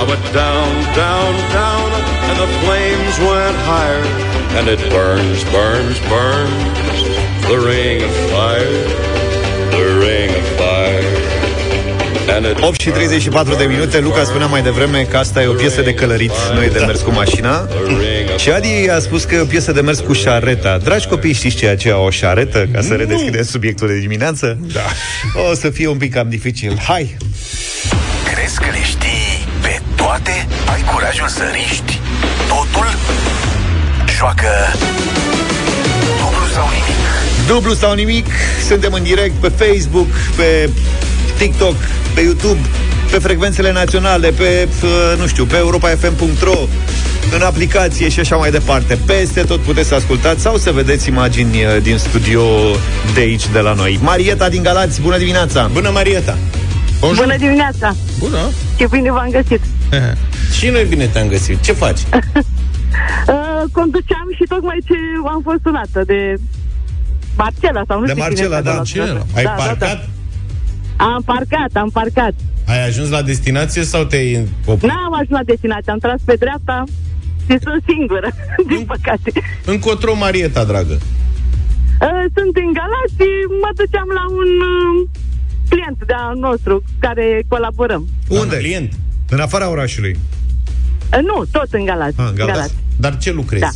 I went down, down, down, and the flames went higher. And it burns, burns, burns, the ring of fire, the ring of fire. And it opt și treizeci și patru de minute, Luca spunea mai devreme că asta e o piesă de călărit, nu e de mers cu mașina. Și Adi a spus că e o piesă de mers cu șareta. Dragi copii, știți ceea ce e o șaretă? Ca să redeschidem subiectul de dimineață? Da. O să fie un pic cam dificil. Hai! Crezi că le știi pe toate? Ai curajul să riști totul? Joacă dublu sau nimic. Dublu sau nimic. Suntem în direct pe Facebook, pe TikTok, pe YouTube, pe frecvențele naționale, pe, nu știu, pe europa f m punct r o, în aplicație și așa mai departe. Peste tot puteți să ascultați sau să vedeți imagini din studio de aici, de la noi. Marieta din Galați, bună dimineața! Bună, Marieta! Bonjour. Bună dimineața! Bună! Ce bine v-am găsit! Și noi bine te-am găsit. Ce faci? Uh, conduceam și tocmai ce am fost sunată de Marcela sau nu de știu Marcela, cine da, Marcela. Ai da, parcat? Da, da. Am parcat, am parcat. Ai ajuns la destinație sau te-ai oprit? N-am ajuns la destinație, am tras pe dreapta și sunt singură, din în, păcate. Încotro, Marieta, dragă? Uh, sunt în Galați, mă duceam la un uh, client de-al nostru, care colaborăm. Unde? Da, client? În afara orașului? Nu, tot în Galați. A, în Galați. Galați. Dar ce lucrezi? Da.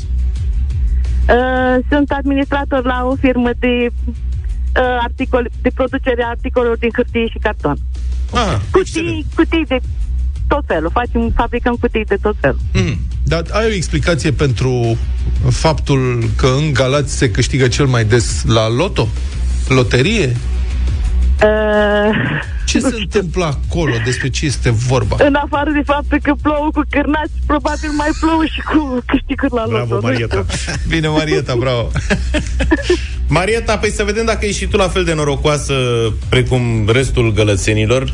Uh, sunt administrator la o firmă de, uh, articol, de producerea articolelor din hârtie și carton. Ah, cutii, cutii de tot felul. Facem, fabricăm cutii de tot felul. Mm. Dar ai o explicație pentru faptul că în Galați se câștigă cel mai des la loto? Loterie? Uh, ce se știu. întâmplă acolo? Despre ce este vorba? În afară de faptul că plouă cu cârnați, probabil mai plouă și cu câștiguri la loto. Bravo, Marieta. Bine, Marieta, bravo. Marieta, păi să vedem dacă ești și tu la fel de norocoasă precum restul gălățenilor.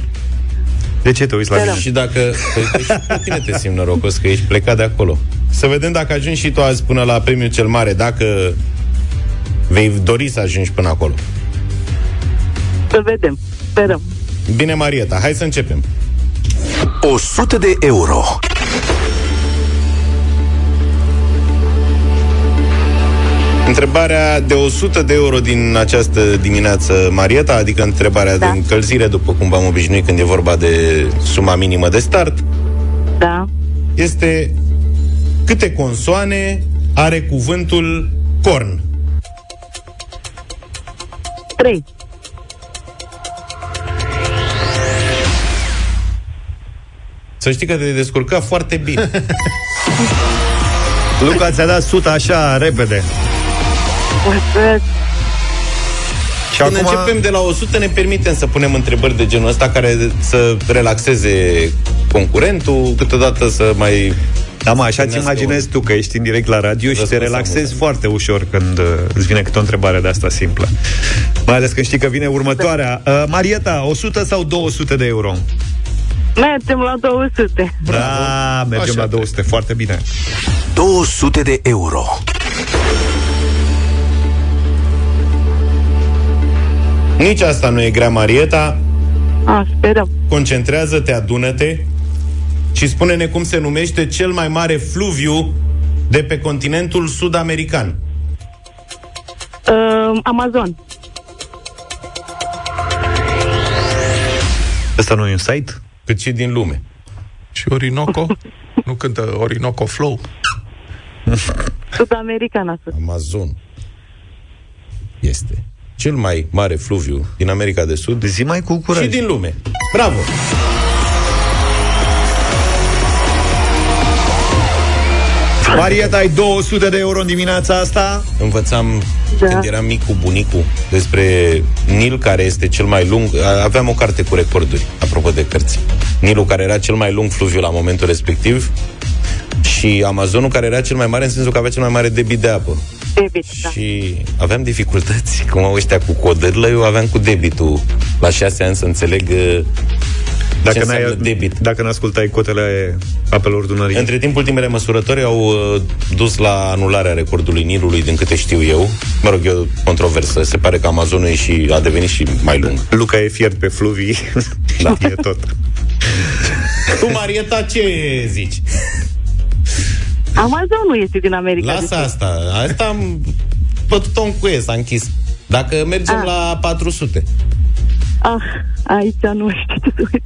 De ce te uiți la mine? Și dacă... Păi, pe tine te simți norocos că ești plecat de acolo. Să vedem dacă ajungi și tu azi până la premiul cel mare, dacă vei dori să ajungi până acolo. Să vedem, sperăm. Bine, Marieta, hai să începem. o sută de euro. Întrebarea de o sută de euro din această dimineață, Marieta, adică întrebarea da. de încălzire, după cum v-am obișnuit când e vorba de suma minimă de start, da. este: câte consoane are cuvântul corn? trei. Să știi că te-ai descurcat foarte bine. Luca, ți-a dat suta așa, repede. Și acum începem de la o sută, ne permitem să punem întrebări de genul ăsta care să relaxeze concurentul, câteodată să mai... Da, mă, așa îți imaginezi tu că ești în direct la radio și te relaxezi foarte ușor când îți vine câte o întrebare de asta simplă. Mai ales când știi că vine următoarea. uh, Marieta, o sută sau două sute de euro? Mergem la două sute. Da, mergem așa la două sute, foarte bine. Două sute de euro. Nici asta nu e grea, Marieta. A, sperăm. Concentrează-te, adună-te și spune-ne cum se numește cel mai mare fluviu de pe continentul sud-american. uh, Amazon. Asta nu e un site? Cât și din lume. Și Orinoco? Nu cântă Orinoco Flow? Sud-american asta. Amazon este cel mai mare fluviu din America de Sud. Zi mai cu curaj. Și din lume. Bravo! Marieta, ai două sute de euro în dimineața asta. Învățam, da. când eram mic cu bunicul, despre Nil, care este cel mai lung. Aveam o carte cu recorduri, apropo de cărți. Nilul, care era cel mai lung fluviu la momentul respectiv, și Amazonul, care era cel mai mare în sensul că avea cel mai mare debit de apă. Debit, da. Și aveam dificultăți, cum au ăștia cu codările, eu aveam cu debitul. La șase ani să înțeleg dacă n-ai debit. Dacă n-ascultai cotele apelor Dunării. Între timp, ultimele măsurători au dus la anularea recordului Nilului, din câte știu eu. Mă rog, e o controversă. Se pare că Amazonul e și a devenit și mai lung. Luca e fiert pe fluvii. Da. E tot. Tu, Marieta, ce zici? Amazonul este din America. Lasă asta. Asta am pătut-o în cuie, s-a închis. Dacă mergem ah. la patru sute. Ah, aici nu știu ce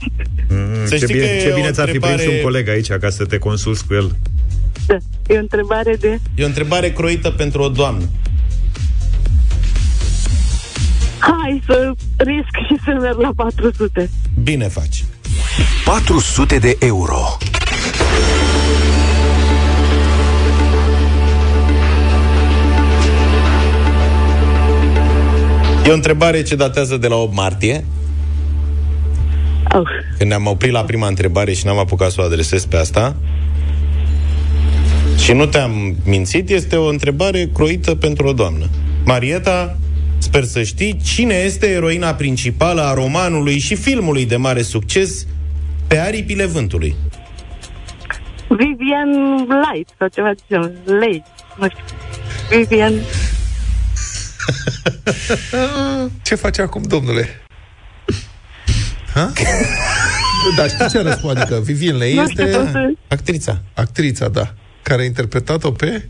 mm, să știi. Ce, bine, ce bine ți-ar întrebare... fi prins un coleg aici ca să te consulți cu el. Da, e o întrebare de... E o întrebare croită pentru o doamnă. Hai să risc și să merg la patru sute. Bine faci. Patru sute de euro. E o întrebare ce datează de la opt martie, oh. când ne-am oprit la prima întrebare și n-am apucat să o adresez pe asta. Și nu te-am mințit, este o întrebare croită pentru o doamnă. Marieta, sper să știi cine este eroina principală a romanului și filmului de mare succes Pe aripile vântului. Vivien Leigh sau ceva de genul. Leigh, nu știu. Vivien... Ce faci acum, domnule? Ha? Dar știi ce răspunde? Că Vivien Leigh este știu, actrița. Actrița, da. Care a interpretat-o pe...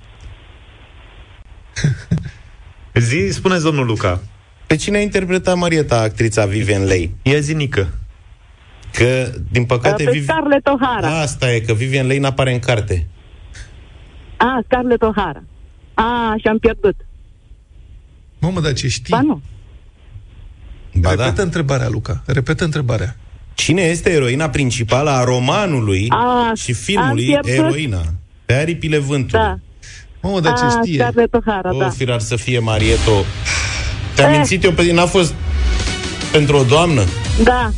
Zi, spuneți, domnul Luca. Pe cine a interpretat Marieta, actrița Vivien Leigh? Ea zinică. Că, din păcate... Pe Viv... Scarlett O'Hara. Asta e, că Vivien Leigh n-apare în carte. Ah, Scarlett O'Hara. Ah, și-am pierdut. Mamă, dar ce știi? Ba nu. Ba Repetă da. întrebarea, Luca. Repetă întrebarea. Cine este eroina principală a romanului a, și filmului Eroina? Pe aripile vântului. Da. Oh, dar ce știe. Scarlett O'Hara, oh, da. Firar să fie Marieto. Te-am eh. mințit eu, n-a fost pentru o doamnă? Da.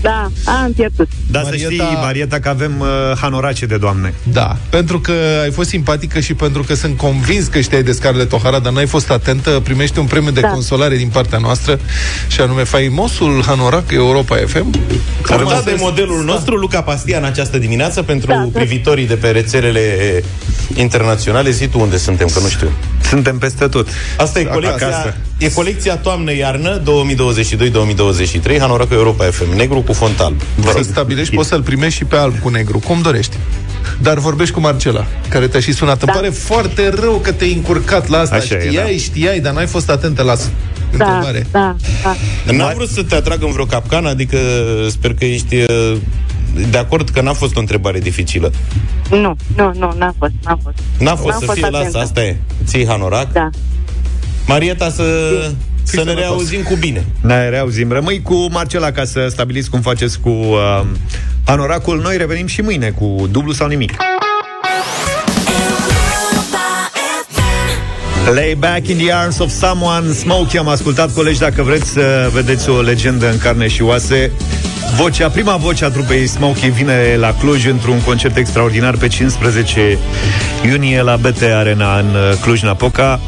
Da, am pierdut. Dar Marieta... să știi, Marieta, că avem uh, hanorace de doamne. Da, pentru că ai fost simpatică și pentru că sunt convins că știai de Scarlett O'Hara, dar n-ai fost atentă, primești un premiu de da. consolare din partea noastră, și anume faimosul hanorac Europa F M. Urmat de modelul da. nostru, Luca Pastia, în această dimineață, pentru da, privitorii de pe rețelele internaționale. Zi tu unde suntem, că nu știu. Suntem peste tot. Asta e colecția, e colecția toamnă-iarnă două mii douăzeci și doi două mii douăzeci și trei, hanoracul Europa F M, negru cu fond alb. Să stabilești, poți să-l primești și pe alb cu negru, cum dorești. Dar vorbești cu Marcela, care te-a și sunat. Da. Îmi pare foarte rău că te-ai încurcat la asta. Așa știai, e, da. știai, dar n-ai fost atentă la întrebare. Da, da, da. N-am vrut să te atrag în vreo capcană, adică sper că ești de acord că n-a fost o întrebare dificilă. Nu, nu, nu, n-a fost, n-a fost. N-a fost n-a să fost fie, lasă, asta e. Ții hanorac. Da. Marieta, să... Sim. Să ne, ne reauzim cu bine. Ne reauzim. Rămâi cu Marcela ca să stabiliți cum faceți cu uh, hanoracul. Noi revenim și mâine cu dublu sau nimic. Lay Back in the Arms of Someone, Smokey. Am ascultat, colegi, dacă vreți să vedeți o legendă în carne și oase. Vocea, prima voce a trupei Smokey vine la Cluj într-un concert extraordinar pe cincisprezece iunie la B T Arena în Cluj-Napoca.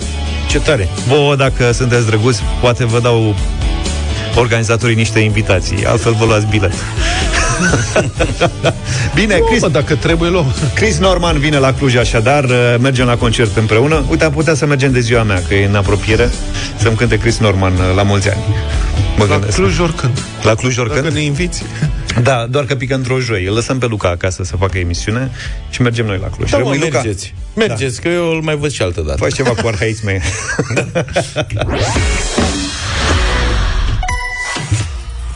Ce tare! Vă, dacă sunteți drăguți, poate vă dau organizatorii niște invitații, altfel vă luați bilet. Bine, Chris, o, dacă trebuie luăm. Chris Norman vine la Cluj, așadar mergem la concert împreună. Uite, am putea să mergem de ziua mea, că e în apropiere, să-mi cânte Chris Norman la mulți ani. Mă la gândesc. Cluj oricând. La Cluj oricând. Dacă ne inviți. Da, doar că pică într-o joi. Îl lăsăm pe Luca acasă să facă emisiune și mergem noi la Cluj. Da, rămâi, mă, Luca. Mergeți, mergeți, da. Că eu îl mai văd și altă dată. Faci ceva cu arhaiți mei.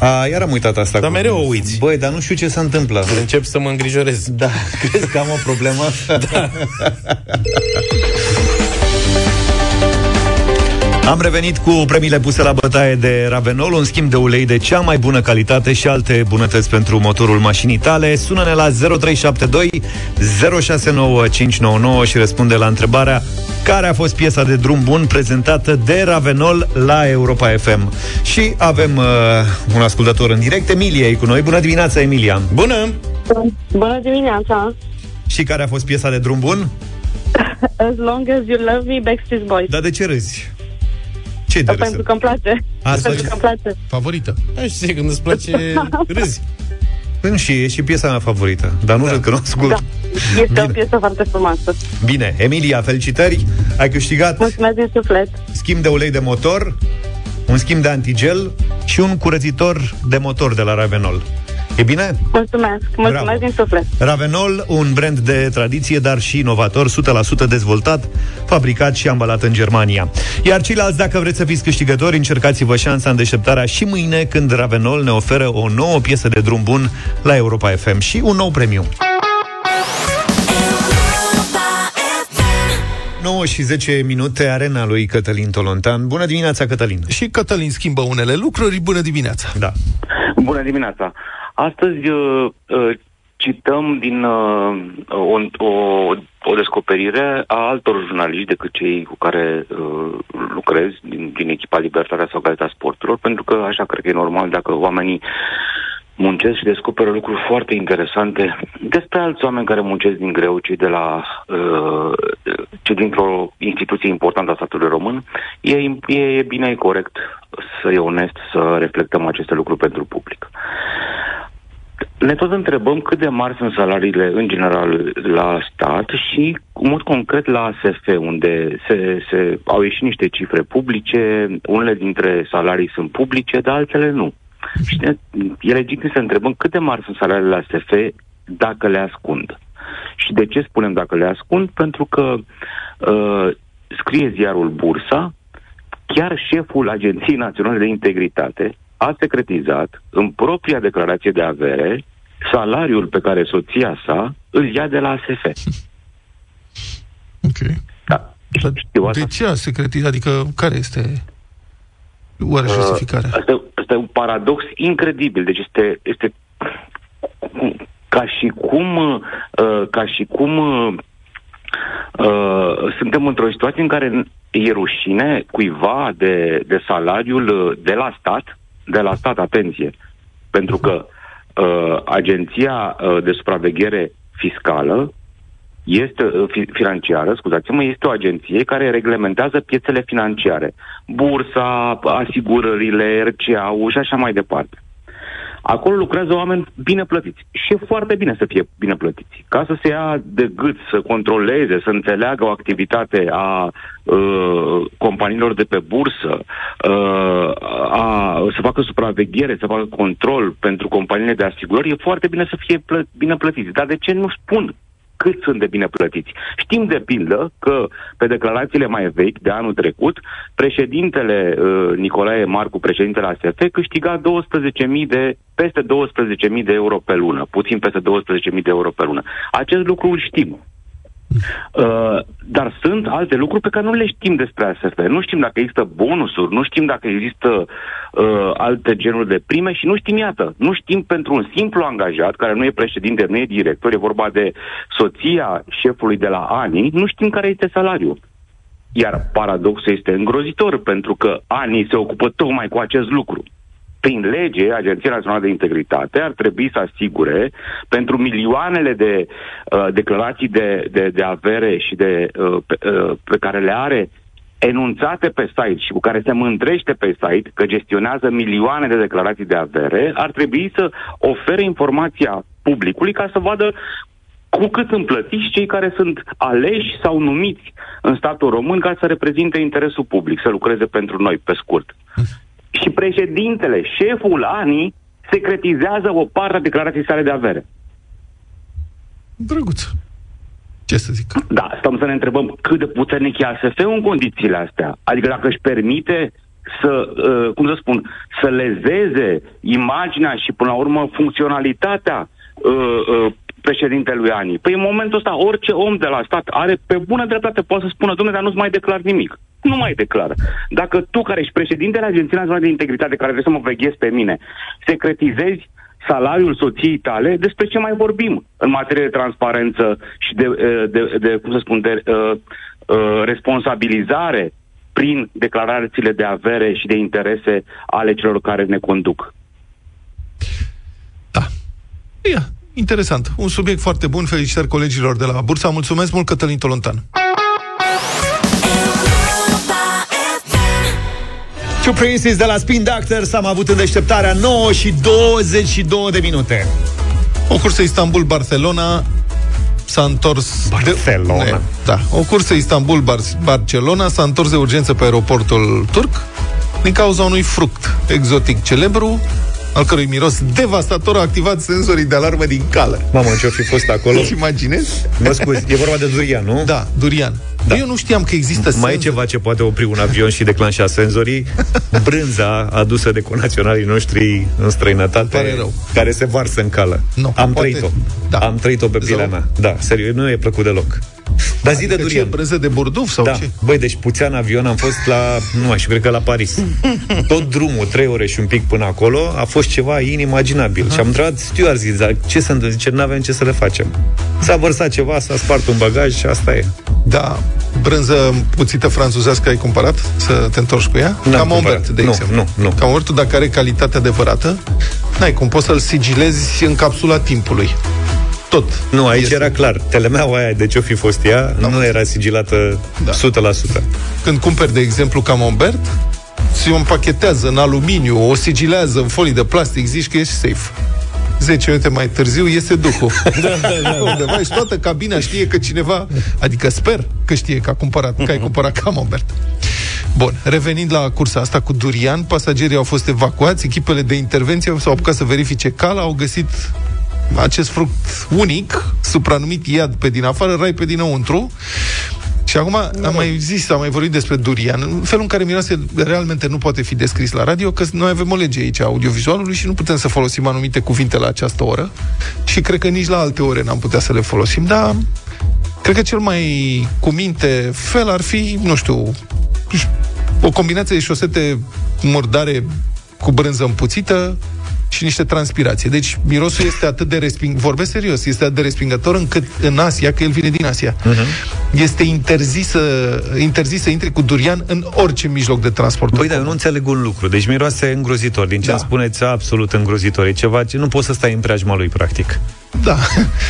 A, iar am uitat asta. Dar cu... mereu o uiți. Băi, dar nu știu ce s-a întâmplat. Încep să mă îngrijorez. Da, crezi că am o problemă? Da. Am revenit cu premiile puse la bătaie de Ravenol, un schimb de ulei de cea mai bună calitate și alte bunătăți pentru motorul mașinii tale. Sună-ne la zero trei șapte doi zero șase nouă cinci nouă nouă și răspunde la întrebarea: care a fost piesa de drum bun prezentată de Ravenol la Europa F M? Și avem uh, un ascultător în direct. Emilia e cu noi. Bună dimineața, Emilia! Bună! Bună dimineața! Și care a fost piesa de drum bun? As Long As You Love Me, Backstreet Boys. Dar de ce râzi? Ce de pentru că îmi place. Asta pentru că îmi place. Favorită. Nu știu, când îți place, râzi. Până și e și piesa mea favorită, dar nu da. Râd că nu ascult. Da. Este Bine. o piesă foarte frumoasă. Bine, Emilia, felicitări. Ai câștigat. Mulțumesc din suflet. Schimb de ulei de motor, un schimb de antigel și un curățitor de motor de la Ravenol. E bine? Mulțumesc, mulțumesc Bravo. din suflet. Ravenol, un brand de tradiție, dar și inovator, o sută la sută dezvoltat, fabricat și ambalat în Germania. Iar ceilalți, dacă vreți să fiți câștigători, încercați-vă șansa în Deșteptarea și mâine, când Ravenol ne oferă o nouă piesă de drum bun la Europa F M și un nou premiu. nouă și zece minute, arena lui Cătălin Tolontan. Bună dimineața, Cătălin! Și Cătălin schimbă unele lucruri. Bună dimineața! Da. Bună dimineața! Astăzi uh, uh, cităm din uh, o, o, o descoperire a altor jurnaliști decât cei cu care uh, lucrez, din, din echipa Libertatea sau Gazeta Sporturilor, pentru că așa cred că e normal, dacă oamenii muncesc și descoperă lucruri foarte interesante despre alți oameni care muncesc din greu, cei de la uh, cei dintr-o instituție importantă a statului român, e, e, e bine, e corect să e onest să reflectăm aceste lucruri pentru public. Ne tot întrebăm cât de mari sunt salariile în general la stat și, în mod concret, la A S F, unde se, se, au ieșit niște cifre publice, unele dintre salarii sunt publice, dar altele nu. Și ne, e legitim să se întrebăm cât de mari sunt salariile la A S F, dacă le ascund. Și de ce spunem dacă le ascund? Pentru că uh, scrie ziarul Bursa, chiar șeful Agenției Naționale de Integritate a secretizat în propria declarație de avere salariul pe care soția sa îl ia de la A S F. Ok. Da. De ce a secretizat? Adică care este oare justificarea? Uh, asta, asta e un paradox incredibil. Deci este, este ca și cum, uh, ca și cum uh, uh, suntem într-o situație în care e rușine cuiva de, de salariul de la stat, de la stat, atenție, pentru că uh, agenția de supraveghere fiscală este financiară, scuzați-mă, este o agenție care reglementează piețele financiare, bursa, asigurările, R C A-ul și așa mai departe. Acolo lucrează oameni bine plătiți și e foarte bine să fie bine plătiți. Ca să se ia de gât, să controleze, să înțeleagă o activitate a uh, companiilor de pe bursă, uh, a, să facă supraveghere, să facă control pentru companiile de asigurări, e foarte bine să fie plă- bine plătiți. Dar de ce nu spun cât sunt de bine plătiți? Știm de pildă că pe declarațiile mai vechi de anul trecut, președintele uh, Nicolae Marcu, președintele A S F, câștiga douăsprezece mii de, peste douăsprezece mii de euro pe lună, puțin peste douăsprezece mii de euro pe lună. Acest lucru îl știm. Uh, dar sunt alte lucruri pe care nu le știm despre A S F. Nu știm dacă există bonusuri, nu știm dacă există uh, alte genuri de prime și nu știm, iată, nu știm pentru un simplu angajat care nu e președinte, nu e director, e vorba de soția șefului de la A N I, nu știm care este salariul. Iar paradoxul este îngrozitor, pentru că A N I se ocupă tocmai cu acest lucru. Prin lege, Agenția Națională de Integritate ar trebui să asigure pentru milioanele de uh, declarații de, de, de avere și de, uh, pe, uh, pe care le are enunțate pe site și cu care se mândrește pe site că gestionează milioane de declarații de avere, ar trebui să ofere informația publicului ca să vadă cu cât sunt plătiți cei care sunt aleși sau numiți în statul român ca să reprezinte interesul public, să lucreze pentru noi, pe scurt. Și președintele, șeful A N I, secretizează o parte a declarației sale de avere. Drăguț. Ce să zic? Da, stăm să ne întrebăm cât de puternic e A S F-ul în condițiile astea. Adică dacă își permite să, cum să spun, să lezeze imaginea și, până la urmă, funcționalitatea președintelui A N I. Păi în momentul ăsta, orice om de la stat are pe bună dreptate, poate să spună, dom'le, dar nu-ți mai declar nimic. Nu mai declară. Dacă tu, care ești președintele Agenției Naționale de Integritate, care trebuie să mă veghezi pe mine, secretizezi salariul soției tale, despre ce mai vorbim în materie de transparență și de, de, de cum să spun, de uh, uh, responsabilizare prin declarațiile de avere și de interese ale celor care ne conduc. Da. Ia, interesant. Un subiect foarte bun. Felicitări colegilor de la Bursa. Mulțumesc mult, Cătălin Tolontan. Two Princes de la Spin Doctors am avut în deșteptarea nouă și douăzeci și două de minute. O cursă Istanbul-Barcelona s-a întors... Barcelona? De... Da. O cursă Istanbul-Barcelona s-a întors de urgență pe aeroportul turc din cauza unui fruct exotic celebru, al cărui miros devastator a activat senzorii de alarmă din cală. Mamă, ce-o fi fost acolo? Îți imaginezi? Mă scuzi, e vorba de durian, nu? Da, durian. Da. Eu nu știam că există senzori. Mai e ceva ce poate opri un avion și declanșa senzorii? Brânza adusă de conaționalii noștri în străinătate, care se varsă în cală. No, Am poate... trăit-o. Da. Am trăit-o pe pielea mea. Da, serios, nu e plăcut deloc. Dar zi adică de durian. Ce, brânză de burduf sau da. ce? Băi, deci puțean avion, am fost la, nu mai știu, cred că la Paris. Tot drumul, trei ore și un pic până acolo, a fost ceva inimaginabil. Uh-huh. Și am întrebat stewardesa, dar ce se întâmplă? Zice, n-avem ce să le facem. S-a vărsat ceva, s-a spart un bagaj și asta e. Da, brânză puțită franțuzească ai cumpărat? Să te întorci cu ea? N-am Camembert, de exemplu. Nu, nu, nu. Camembertul, dacă are calitate adevărată, n-ai cum, poți să-l sigilezi în capsula timpului. Tot. Nu, aici este... era clar. Telemeaua aia, de ce-o fi fost ea, da. nu era sigilată da. o sută la sută. Când cumperi, de exemplu, Camembert, ți-o împachetează în aluminiu, o sigilează în folii de plastic, zici că ești safe. zece minute mai târziu iese duhul. Da, da, da. Undeva și toată cabina știe că cineva, adică sper că știe că a cumpărat, că ai cumpărat Camembert. Bun, revenind la cursa asta cu durian, pasagerii au fost evacuați, echipele de intervenție s-au apucat să verifice cala, au găsit acest fruct unic, supranumit iad pe din afară, rai pe dinăuntru. Și acum nu. am mai zis, am mai vorbit despre durian, în felul în care miroase realmente nu poate fi descris la radio, că noi avem o lege aici a audiovizualului și nu putem să folosim anumite cuvinte la această oră și cred că nici la alte ore n-am putea să le folosim, dar cred că cel mai cu minte fel ar fi, nu știu, o combinație de șosete murdare cu brânză împuțită și niște transpirații. Deci mirosul este atât de resping... vorbesc serios, este atât de respingător încât în Asia, că el vine din Asia, uh-huh. este interzis să, interzis să intri cu durian în orice mijloc de transport. Băi, dar eu nu înțeleg un lucru. Deci miroase îngrozitor. Din ce da. îmi spuneți, absolut îngrozitor. E ceva ce nu poți să stai în preajma lui, practic. Da.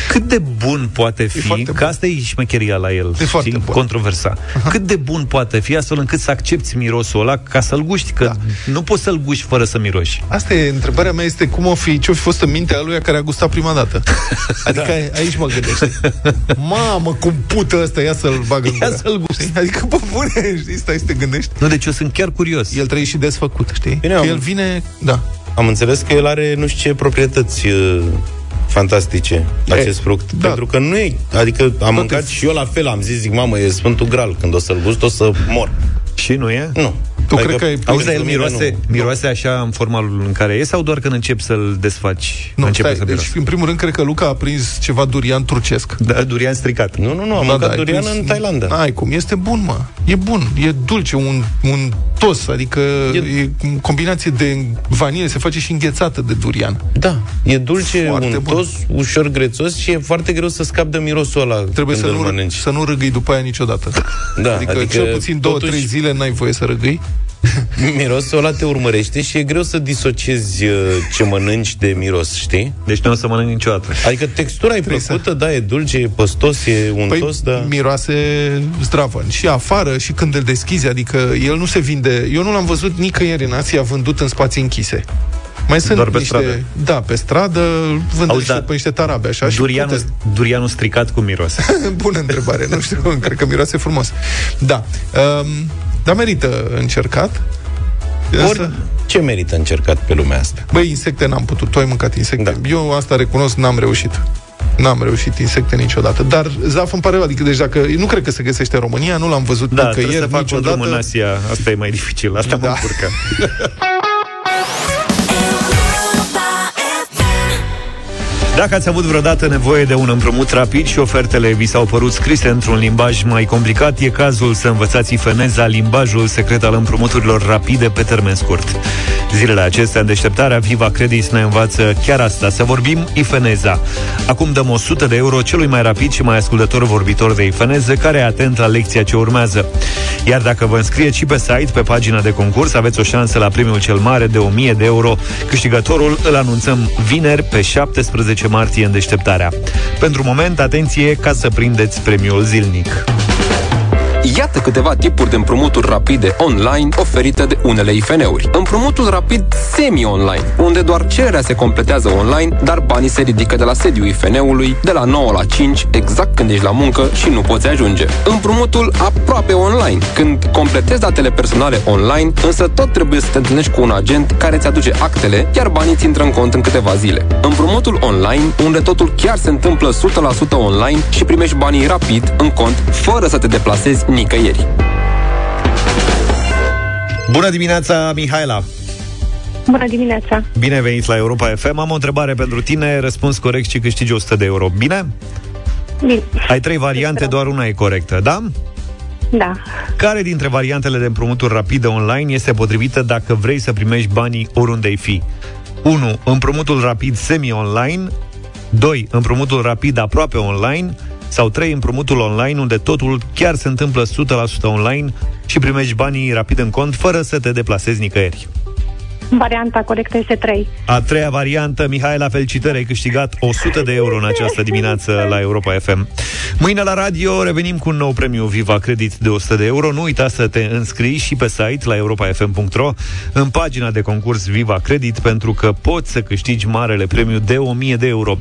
Cât de bun poate fi, bun. Că asta e șmecheria la el, știi, controversa. Aha. Cât de bun poate fi astfel încât să accepti mirosul ăla ca să-l guști, că da. nu poți să-l guști fără să miroși. Asta e, întrebarea mea este cum o fi, ce-o fi fost în mintea lui care a gustat prima dată. Adică da. a, aici mă gândește. Mamă, cum pută ăsta, ia să-l bag în gura. Ia să-l guști. Adică, pe bune, știi, stai să te gândești. Nu, deci eu sunt chiar curios. El trăiește și desfăcut, știi? Bine, că am... el vine, da. Am înțeles că el are nu știu ce proprietăți uh... fantastice, e, acest fruct. Da. Pentru că nu e... Adică am mâncat și eu la fel, am zis, zic, mamă, e Sfântul Graal. Când o să-l gust, o să mor. Și nu e? Nu. Tu adică, crezi că... Auzi, el miroase, miroase așa în forma în care e sau doar când începi să-l desfaci? Nu, stai, să deci în primul rând cred că Luca a prins ceva durian turcesc. Da, durian stricat. Nu, nu, nu, am da, mâncat da, durian prins, în Thailanda. Ai cum, este bun, mă. E bun, e dulce, un, un tos, adică e... e combinație de vanilie, se face și înghețată de durian. Da, e dulce, foarte un bun. Tos, ușor grețos și e foarte greu să scapi de mirosul ăla. Trebuie să nu, r- să nu râgâi după aia niciodată. Da, adică, adică cel puțin totuși... două-trei zile n-ai voie să râgâi. Mirosul ăla te urmărește și e greu să disociezi uh, ce mănânci de miros, știi? Deci nu o să mănânci niciodată. Adică textura e plăcută, da, e dulce, e păstos, e untos, păi, da. Miroase zdravăn și afară și când îl deschizi, adică el nu se vinde. Eu nu l-am văzut nicăieri în Asia vândut în spații închise. Mai sunt doar pe niște, stradă. Da, pe stradă vândă și da, pe niște tarabe așa. Durianul, și pute... durianul stricat cu miros. Bună întrebare, nu știu, cred că miroase frumos. Da. Um, Dar merită încercat. Or, ce merită încercat pe lumea asta? Băi, insecte n-am putut, tu ai mâncat insecte. Da. Eu asta recunosc, n-am reușit. N-am reușit insecte niciodată. Dar zaf îmi pare rău, adică deci dacă, nu cred că se găsește în România, nu l-am văzut da, nicăieri niciodată. Da, trebuie să fac o drum în Asia, asta e mai dificil, asta da. mă încurcă. Dacă ați avut vreodată nevoie de un împrumut rapid și ofertele vi s-au părut scrise într-un limbaj mai complicat, e cazul să învățați ifeneza, limbajul secret al împrumuturilor rapide pe termen scurt. Zilele acestea, în Deșteptarea, Viva Credis ne învață chiar asta, să vorbim ifeneza. Acum dăm o sută de euro celui mai rapid și mai ascultător vorbitor de ifeneză, care e atent la lecția ce urmează. Iar dacă vă înscrieți și pe site, pe pagina de concurs, aveți o șansă la premiul cel mare de o mie de euro. Câștigătorul îl anunțăm vineri pe șaptesprezece martie în Deșteptarea. Pentru moment, atenție ca să prindeți premiul zilnic. Iată câteva tipuri de împrumuturi rapide online oferite de unele I F N-uri. Împrumutul rapid semi-online, unde doar cererea se completează online, dar banii se ridică de la sediul I F N-ului de la nouă la cinci, exact când ești la muncă și nu poți ajunge. Împrumutul aproape online, când completezi datele personale online, însă tot trebuie să te întâlnești cu un agent care îți aduce actele, iar banii ți intră în cont în câteva zile. Împrumutul online, unde totul chiar se întâmplă o sută la sută online și primești banii rapid în cont, fără să te deplasezi nicăieri. Bună dimineața, Mihaela! Bună dimineața! Bine veniți la Europa F M. Am o întrebare pentru tine, răspuns corect și câștigi o sută de euro. Bine? Bine. Ai trei variante, doar una e corectă, da? Da. Care dintre variantele de împrumuturi rapide online este potrivită dacă vrei să primești banii oriunde ai fi? unu. Împrumutul rapid semi-online. doi. Împrumutul rapid aproape online. Sau trei, împrumutul online, unde totul chiar se întâmplă o sută la sută online și primești banii rapid în cont, fără să te deplasezi nicăieri. Varianta corectă este trei. A treia variantă, Mihaela, felicitări, ai câștigat o sută de euro în această dimineață la Europa F M. Mâine la radio revenim cu un nou premiu Viva Credit de o sută de euro. Nu uita să te înscrii și pe site la europa f m punct r o, în pagina de concurs Viva Credit, pentru că poți să câștigi marele premiu de o mie de euro.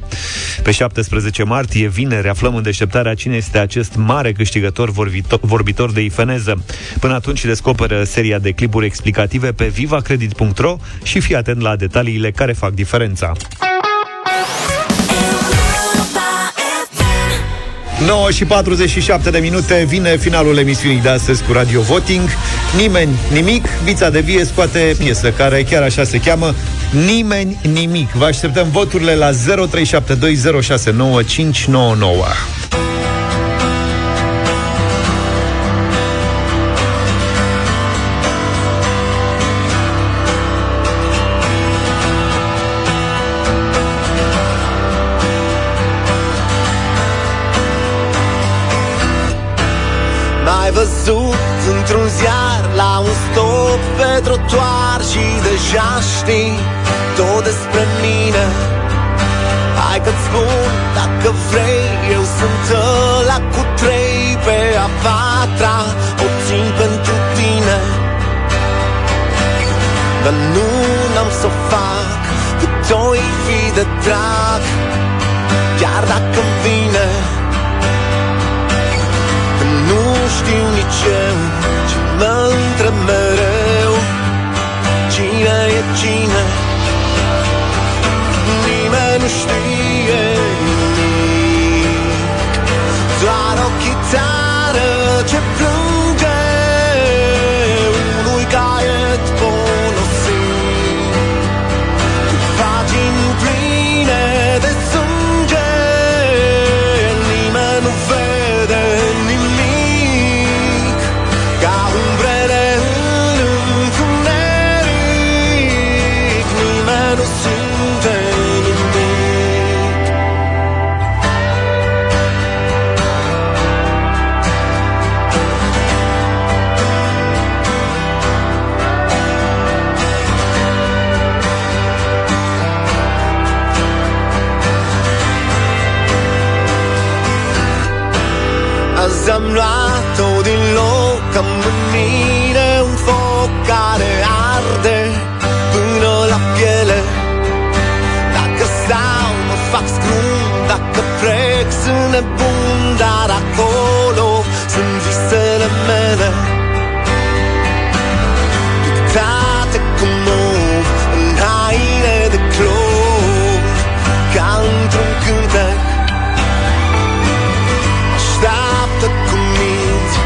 Pe șaptesprezece martie, vineri, aflăm în Deșteptarea cine este acest mare câștigător vorbito- vorbitor de ifeneză. Până atunci descoperă seria de clipuri explicative pe viva credit punct r o și fii atent la detaliile care fac diferența. nouă și patruzeci și șapte de minute, vine finalul emisiunii de astăzi cu Radio Voting. Nimeni nimic, Vița de Vie scoate piesă care chiar așa se cheamă, Nimeni nimic. Vă așteptăm voturile la zero trei șapte doi zero șase nouă cinci nouă nouă. văzut într-un ziar, la un stop pe trotuar, și deja știi tot despre mine. Hai că-ți spun, dacă vrei, eu sunt ăla cu trei pe a patra, o țin pentru tine. Dar nu n-am să fac cât o-i fi de drag, chiar dacă-mi vine. Nu știu nici eu, ci mă întreb mereu cine e cine. Nimeni nu știe nimic, doar o chitară ce plânge unui caiet folosit, cu pagini pline de sânge. Nimeni nu vede nimic, ca umbrele în întuneric. Nimeni nu simte nimic. Azi am luat-o din loc, am în mine un foc care arde până la piele. Dacă stau, mă fac scrum, dacă plec, sunt nebun, dar acolo sunt visele mele. Pictate cu mof, în haine de clor, ca într-un cântec. Așteaptă cu minți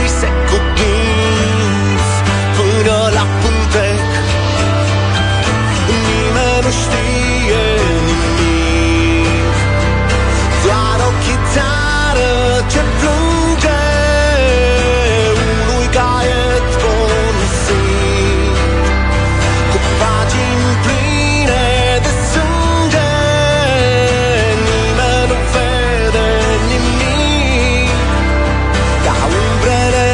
vise cu dinți până la pântec. Nimeni nu știe nimic, doar o chitară ce plânge unui caiet folosit, cu pagini pline de sânge. Nimeni nu vede nimic, ca umbrele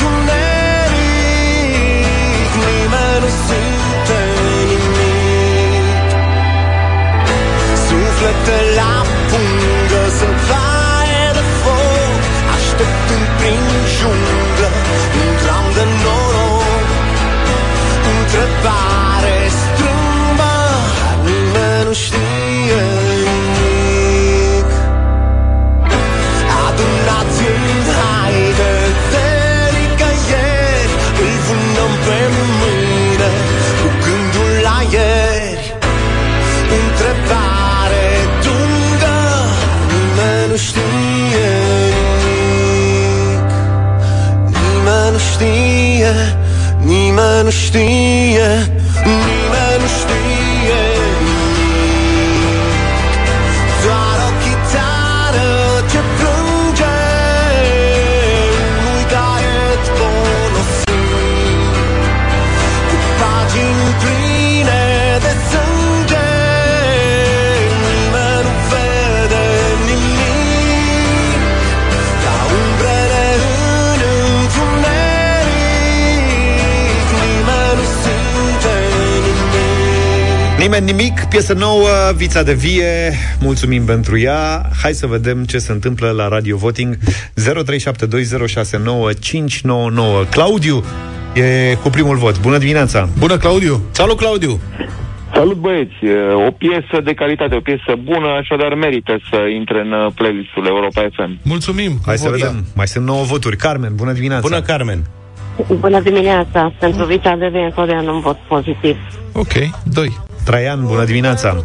în întuneric. Nimeni nu simte nimic. Suflete la pungă sunt vaie de foc, așteptând prin junglă un dram de noroc. Întrebare strâmbă, dar nimeni nu știe nimic. Adunați în haine de nicăieri, îl vânăm pe mâine cu gândul la ieri. Întrebare dungă, nimeni nu știe nimic. Nimeni nu știe, nimeni nu știe, nimeni nu știe nimic. Doar o chitară ce plânge unui caiet folosit, cu pagini pline de sânge. Nimeni nu vede nimic, ca umbrele în întuneric. Nimeni nu simte nimic. Nimeni nimic, piesă nouă, Vița de Vie, mulțumim pentru ea. Hai să vedem ce se întâmplă la Radio Voting. zero trei șapte doi zero șase nouă cinci nouă nouă. Claudiu e cu primul vot. Bună dimineața! Bună, Claudiu! Salut, Claudiu! Salut, băieți! O piesă de calitate, o piesă bună, așadar merită să intre în playlistul Europa F M. Mulțumim! Hai să vedem, mai sunt nouă voturi. Carmen, bună dimineața! Bună, Carmen! Bună dimineața! Pentru Vița de Vie întotdeauna un vot pozitiv. Ok, doi. Traian, bună dimineața!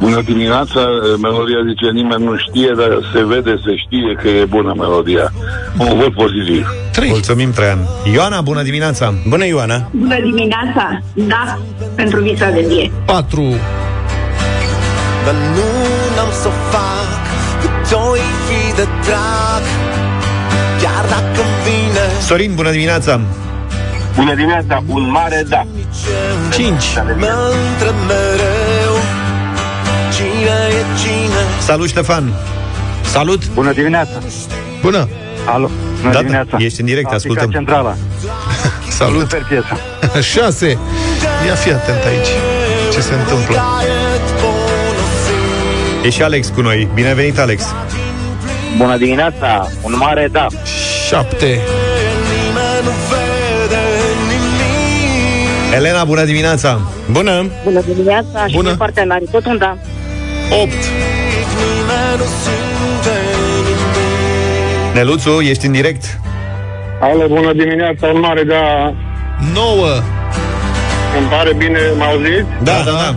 Bună dimineața! Melodia zice nimeni nu știe, dar se vede, se știe că e bună melodia. Un vot pozitiv. trei. Mulțumim, Traian! Ioana, bună dimineața! Bună, Ioana! Bună dimineața! Da, pentru Vița de Vie. patru. Dar nu n-am să fac cât o-i fi de drag, chiar dacă-mi vine. Sorin, bună dimineața! Bună dimineața, un mare da. Cinci. Salut, Ștefan. Salut. Bună dimineața. Bună. Alo, bună da, dimineața. Ești în direct, ascultăm. Centrala. Salut. Super piesă. șase. Ia fi atent aici. Ce se întâmplă? E și Alex cu noi. Bine ai venit, Alex. Bună dimineața. Un mare da. șapte. Elena, bună dimineața. Bună. Bună dimineața. Și din partea mea, tot un da. opt. Neluțu, ești în direct. Alo, bună dimineața, un mare da. nouă. Îmi pare bine, m-auziți? Da, da, da.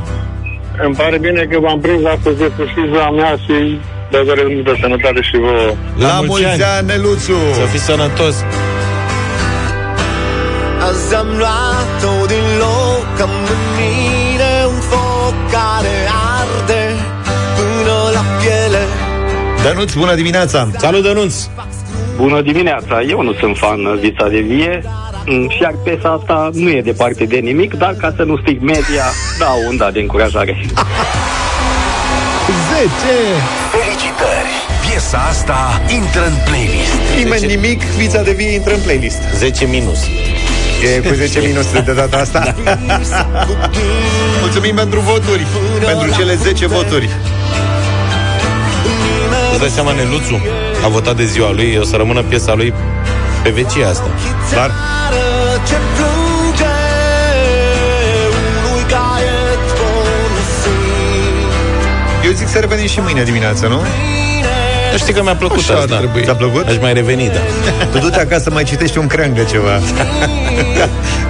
Îmi pare bine că v-am prins astăzi de surpriza mea și de doresc multă sănătate și vouă. La, La mulți ani, ani, Neluțu! Să fii sănătos! Azi am luat-o din loc, am în mine un foc care arde până la piele. Dănuț, bună dimineața! Salut, Dănuț! Bună dimineața! Eu nu sunt fan Vița de Vie și piesa asta nu e departe de nimic, dar ca să nu stig media, dau un da de încurajare. zece! Felicitări! Piesa asta intră în playlist. Nimeni nimic, Vița de Vie intră în playlist. zece minus. E cu zece minuse de data asta. Mulțumim pentru voturi, pentru cele zece voturi. Îți dai seama, Neluțu a votat de ziua lui, o să rămână piesa lui pe vecie asta. Dar eu zic să revenim și mâine dimineață, nu? Nu știi că mi-a plăcut așa asta. Ți-a plăcut? Aș mai reveni, da. Tu du-te acasă, mai citești un Creangă ceva.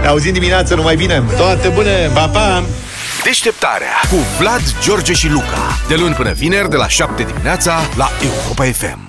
Ne auzim dimineață, numai bine. Toate bune, pa, pa! Deșteptarea cu Vlad, George și Luca. De luni până vineri, de la șapte dimineața, la Europa F M.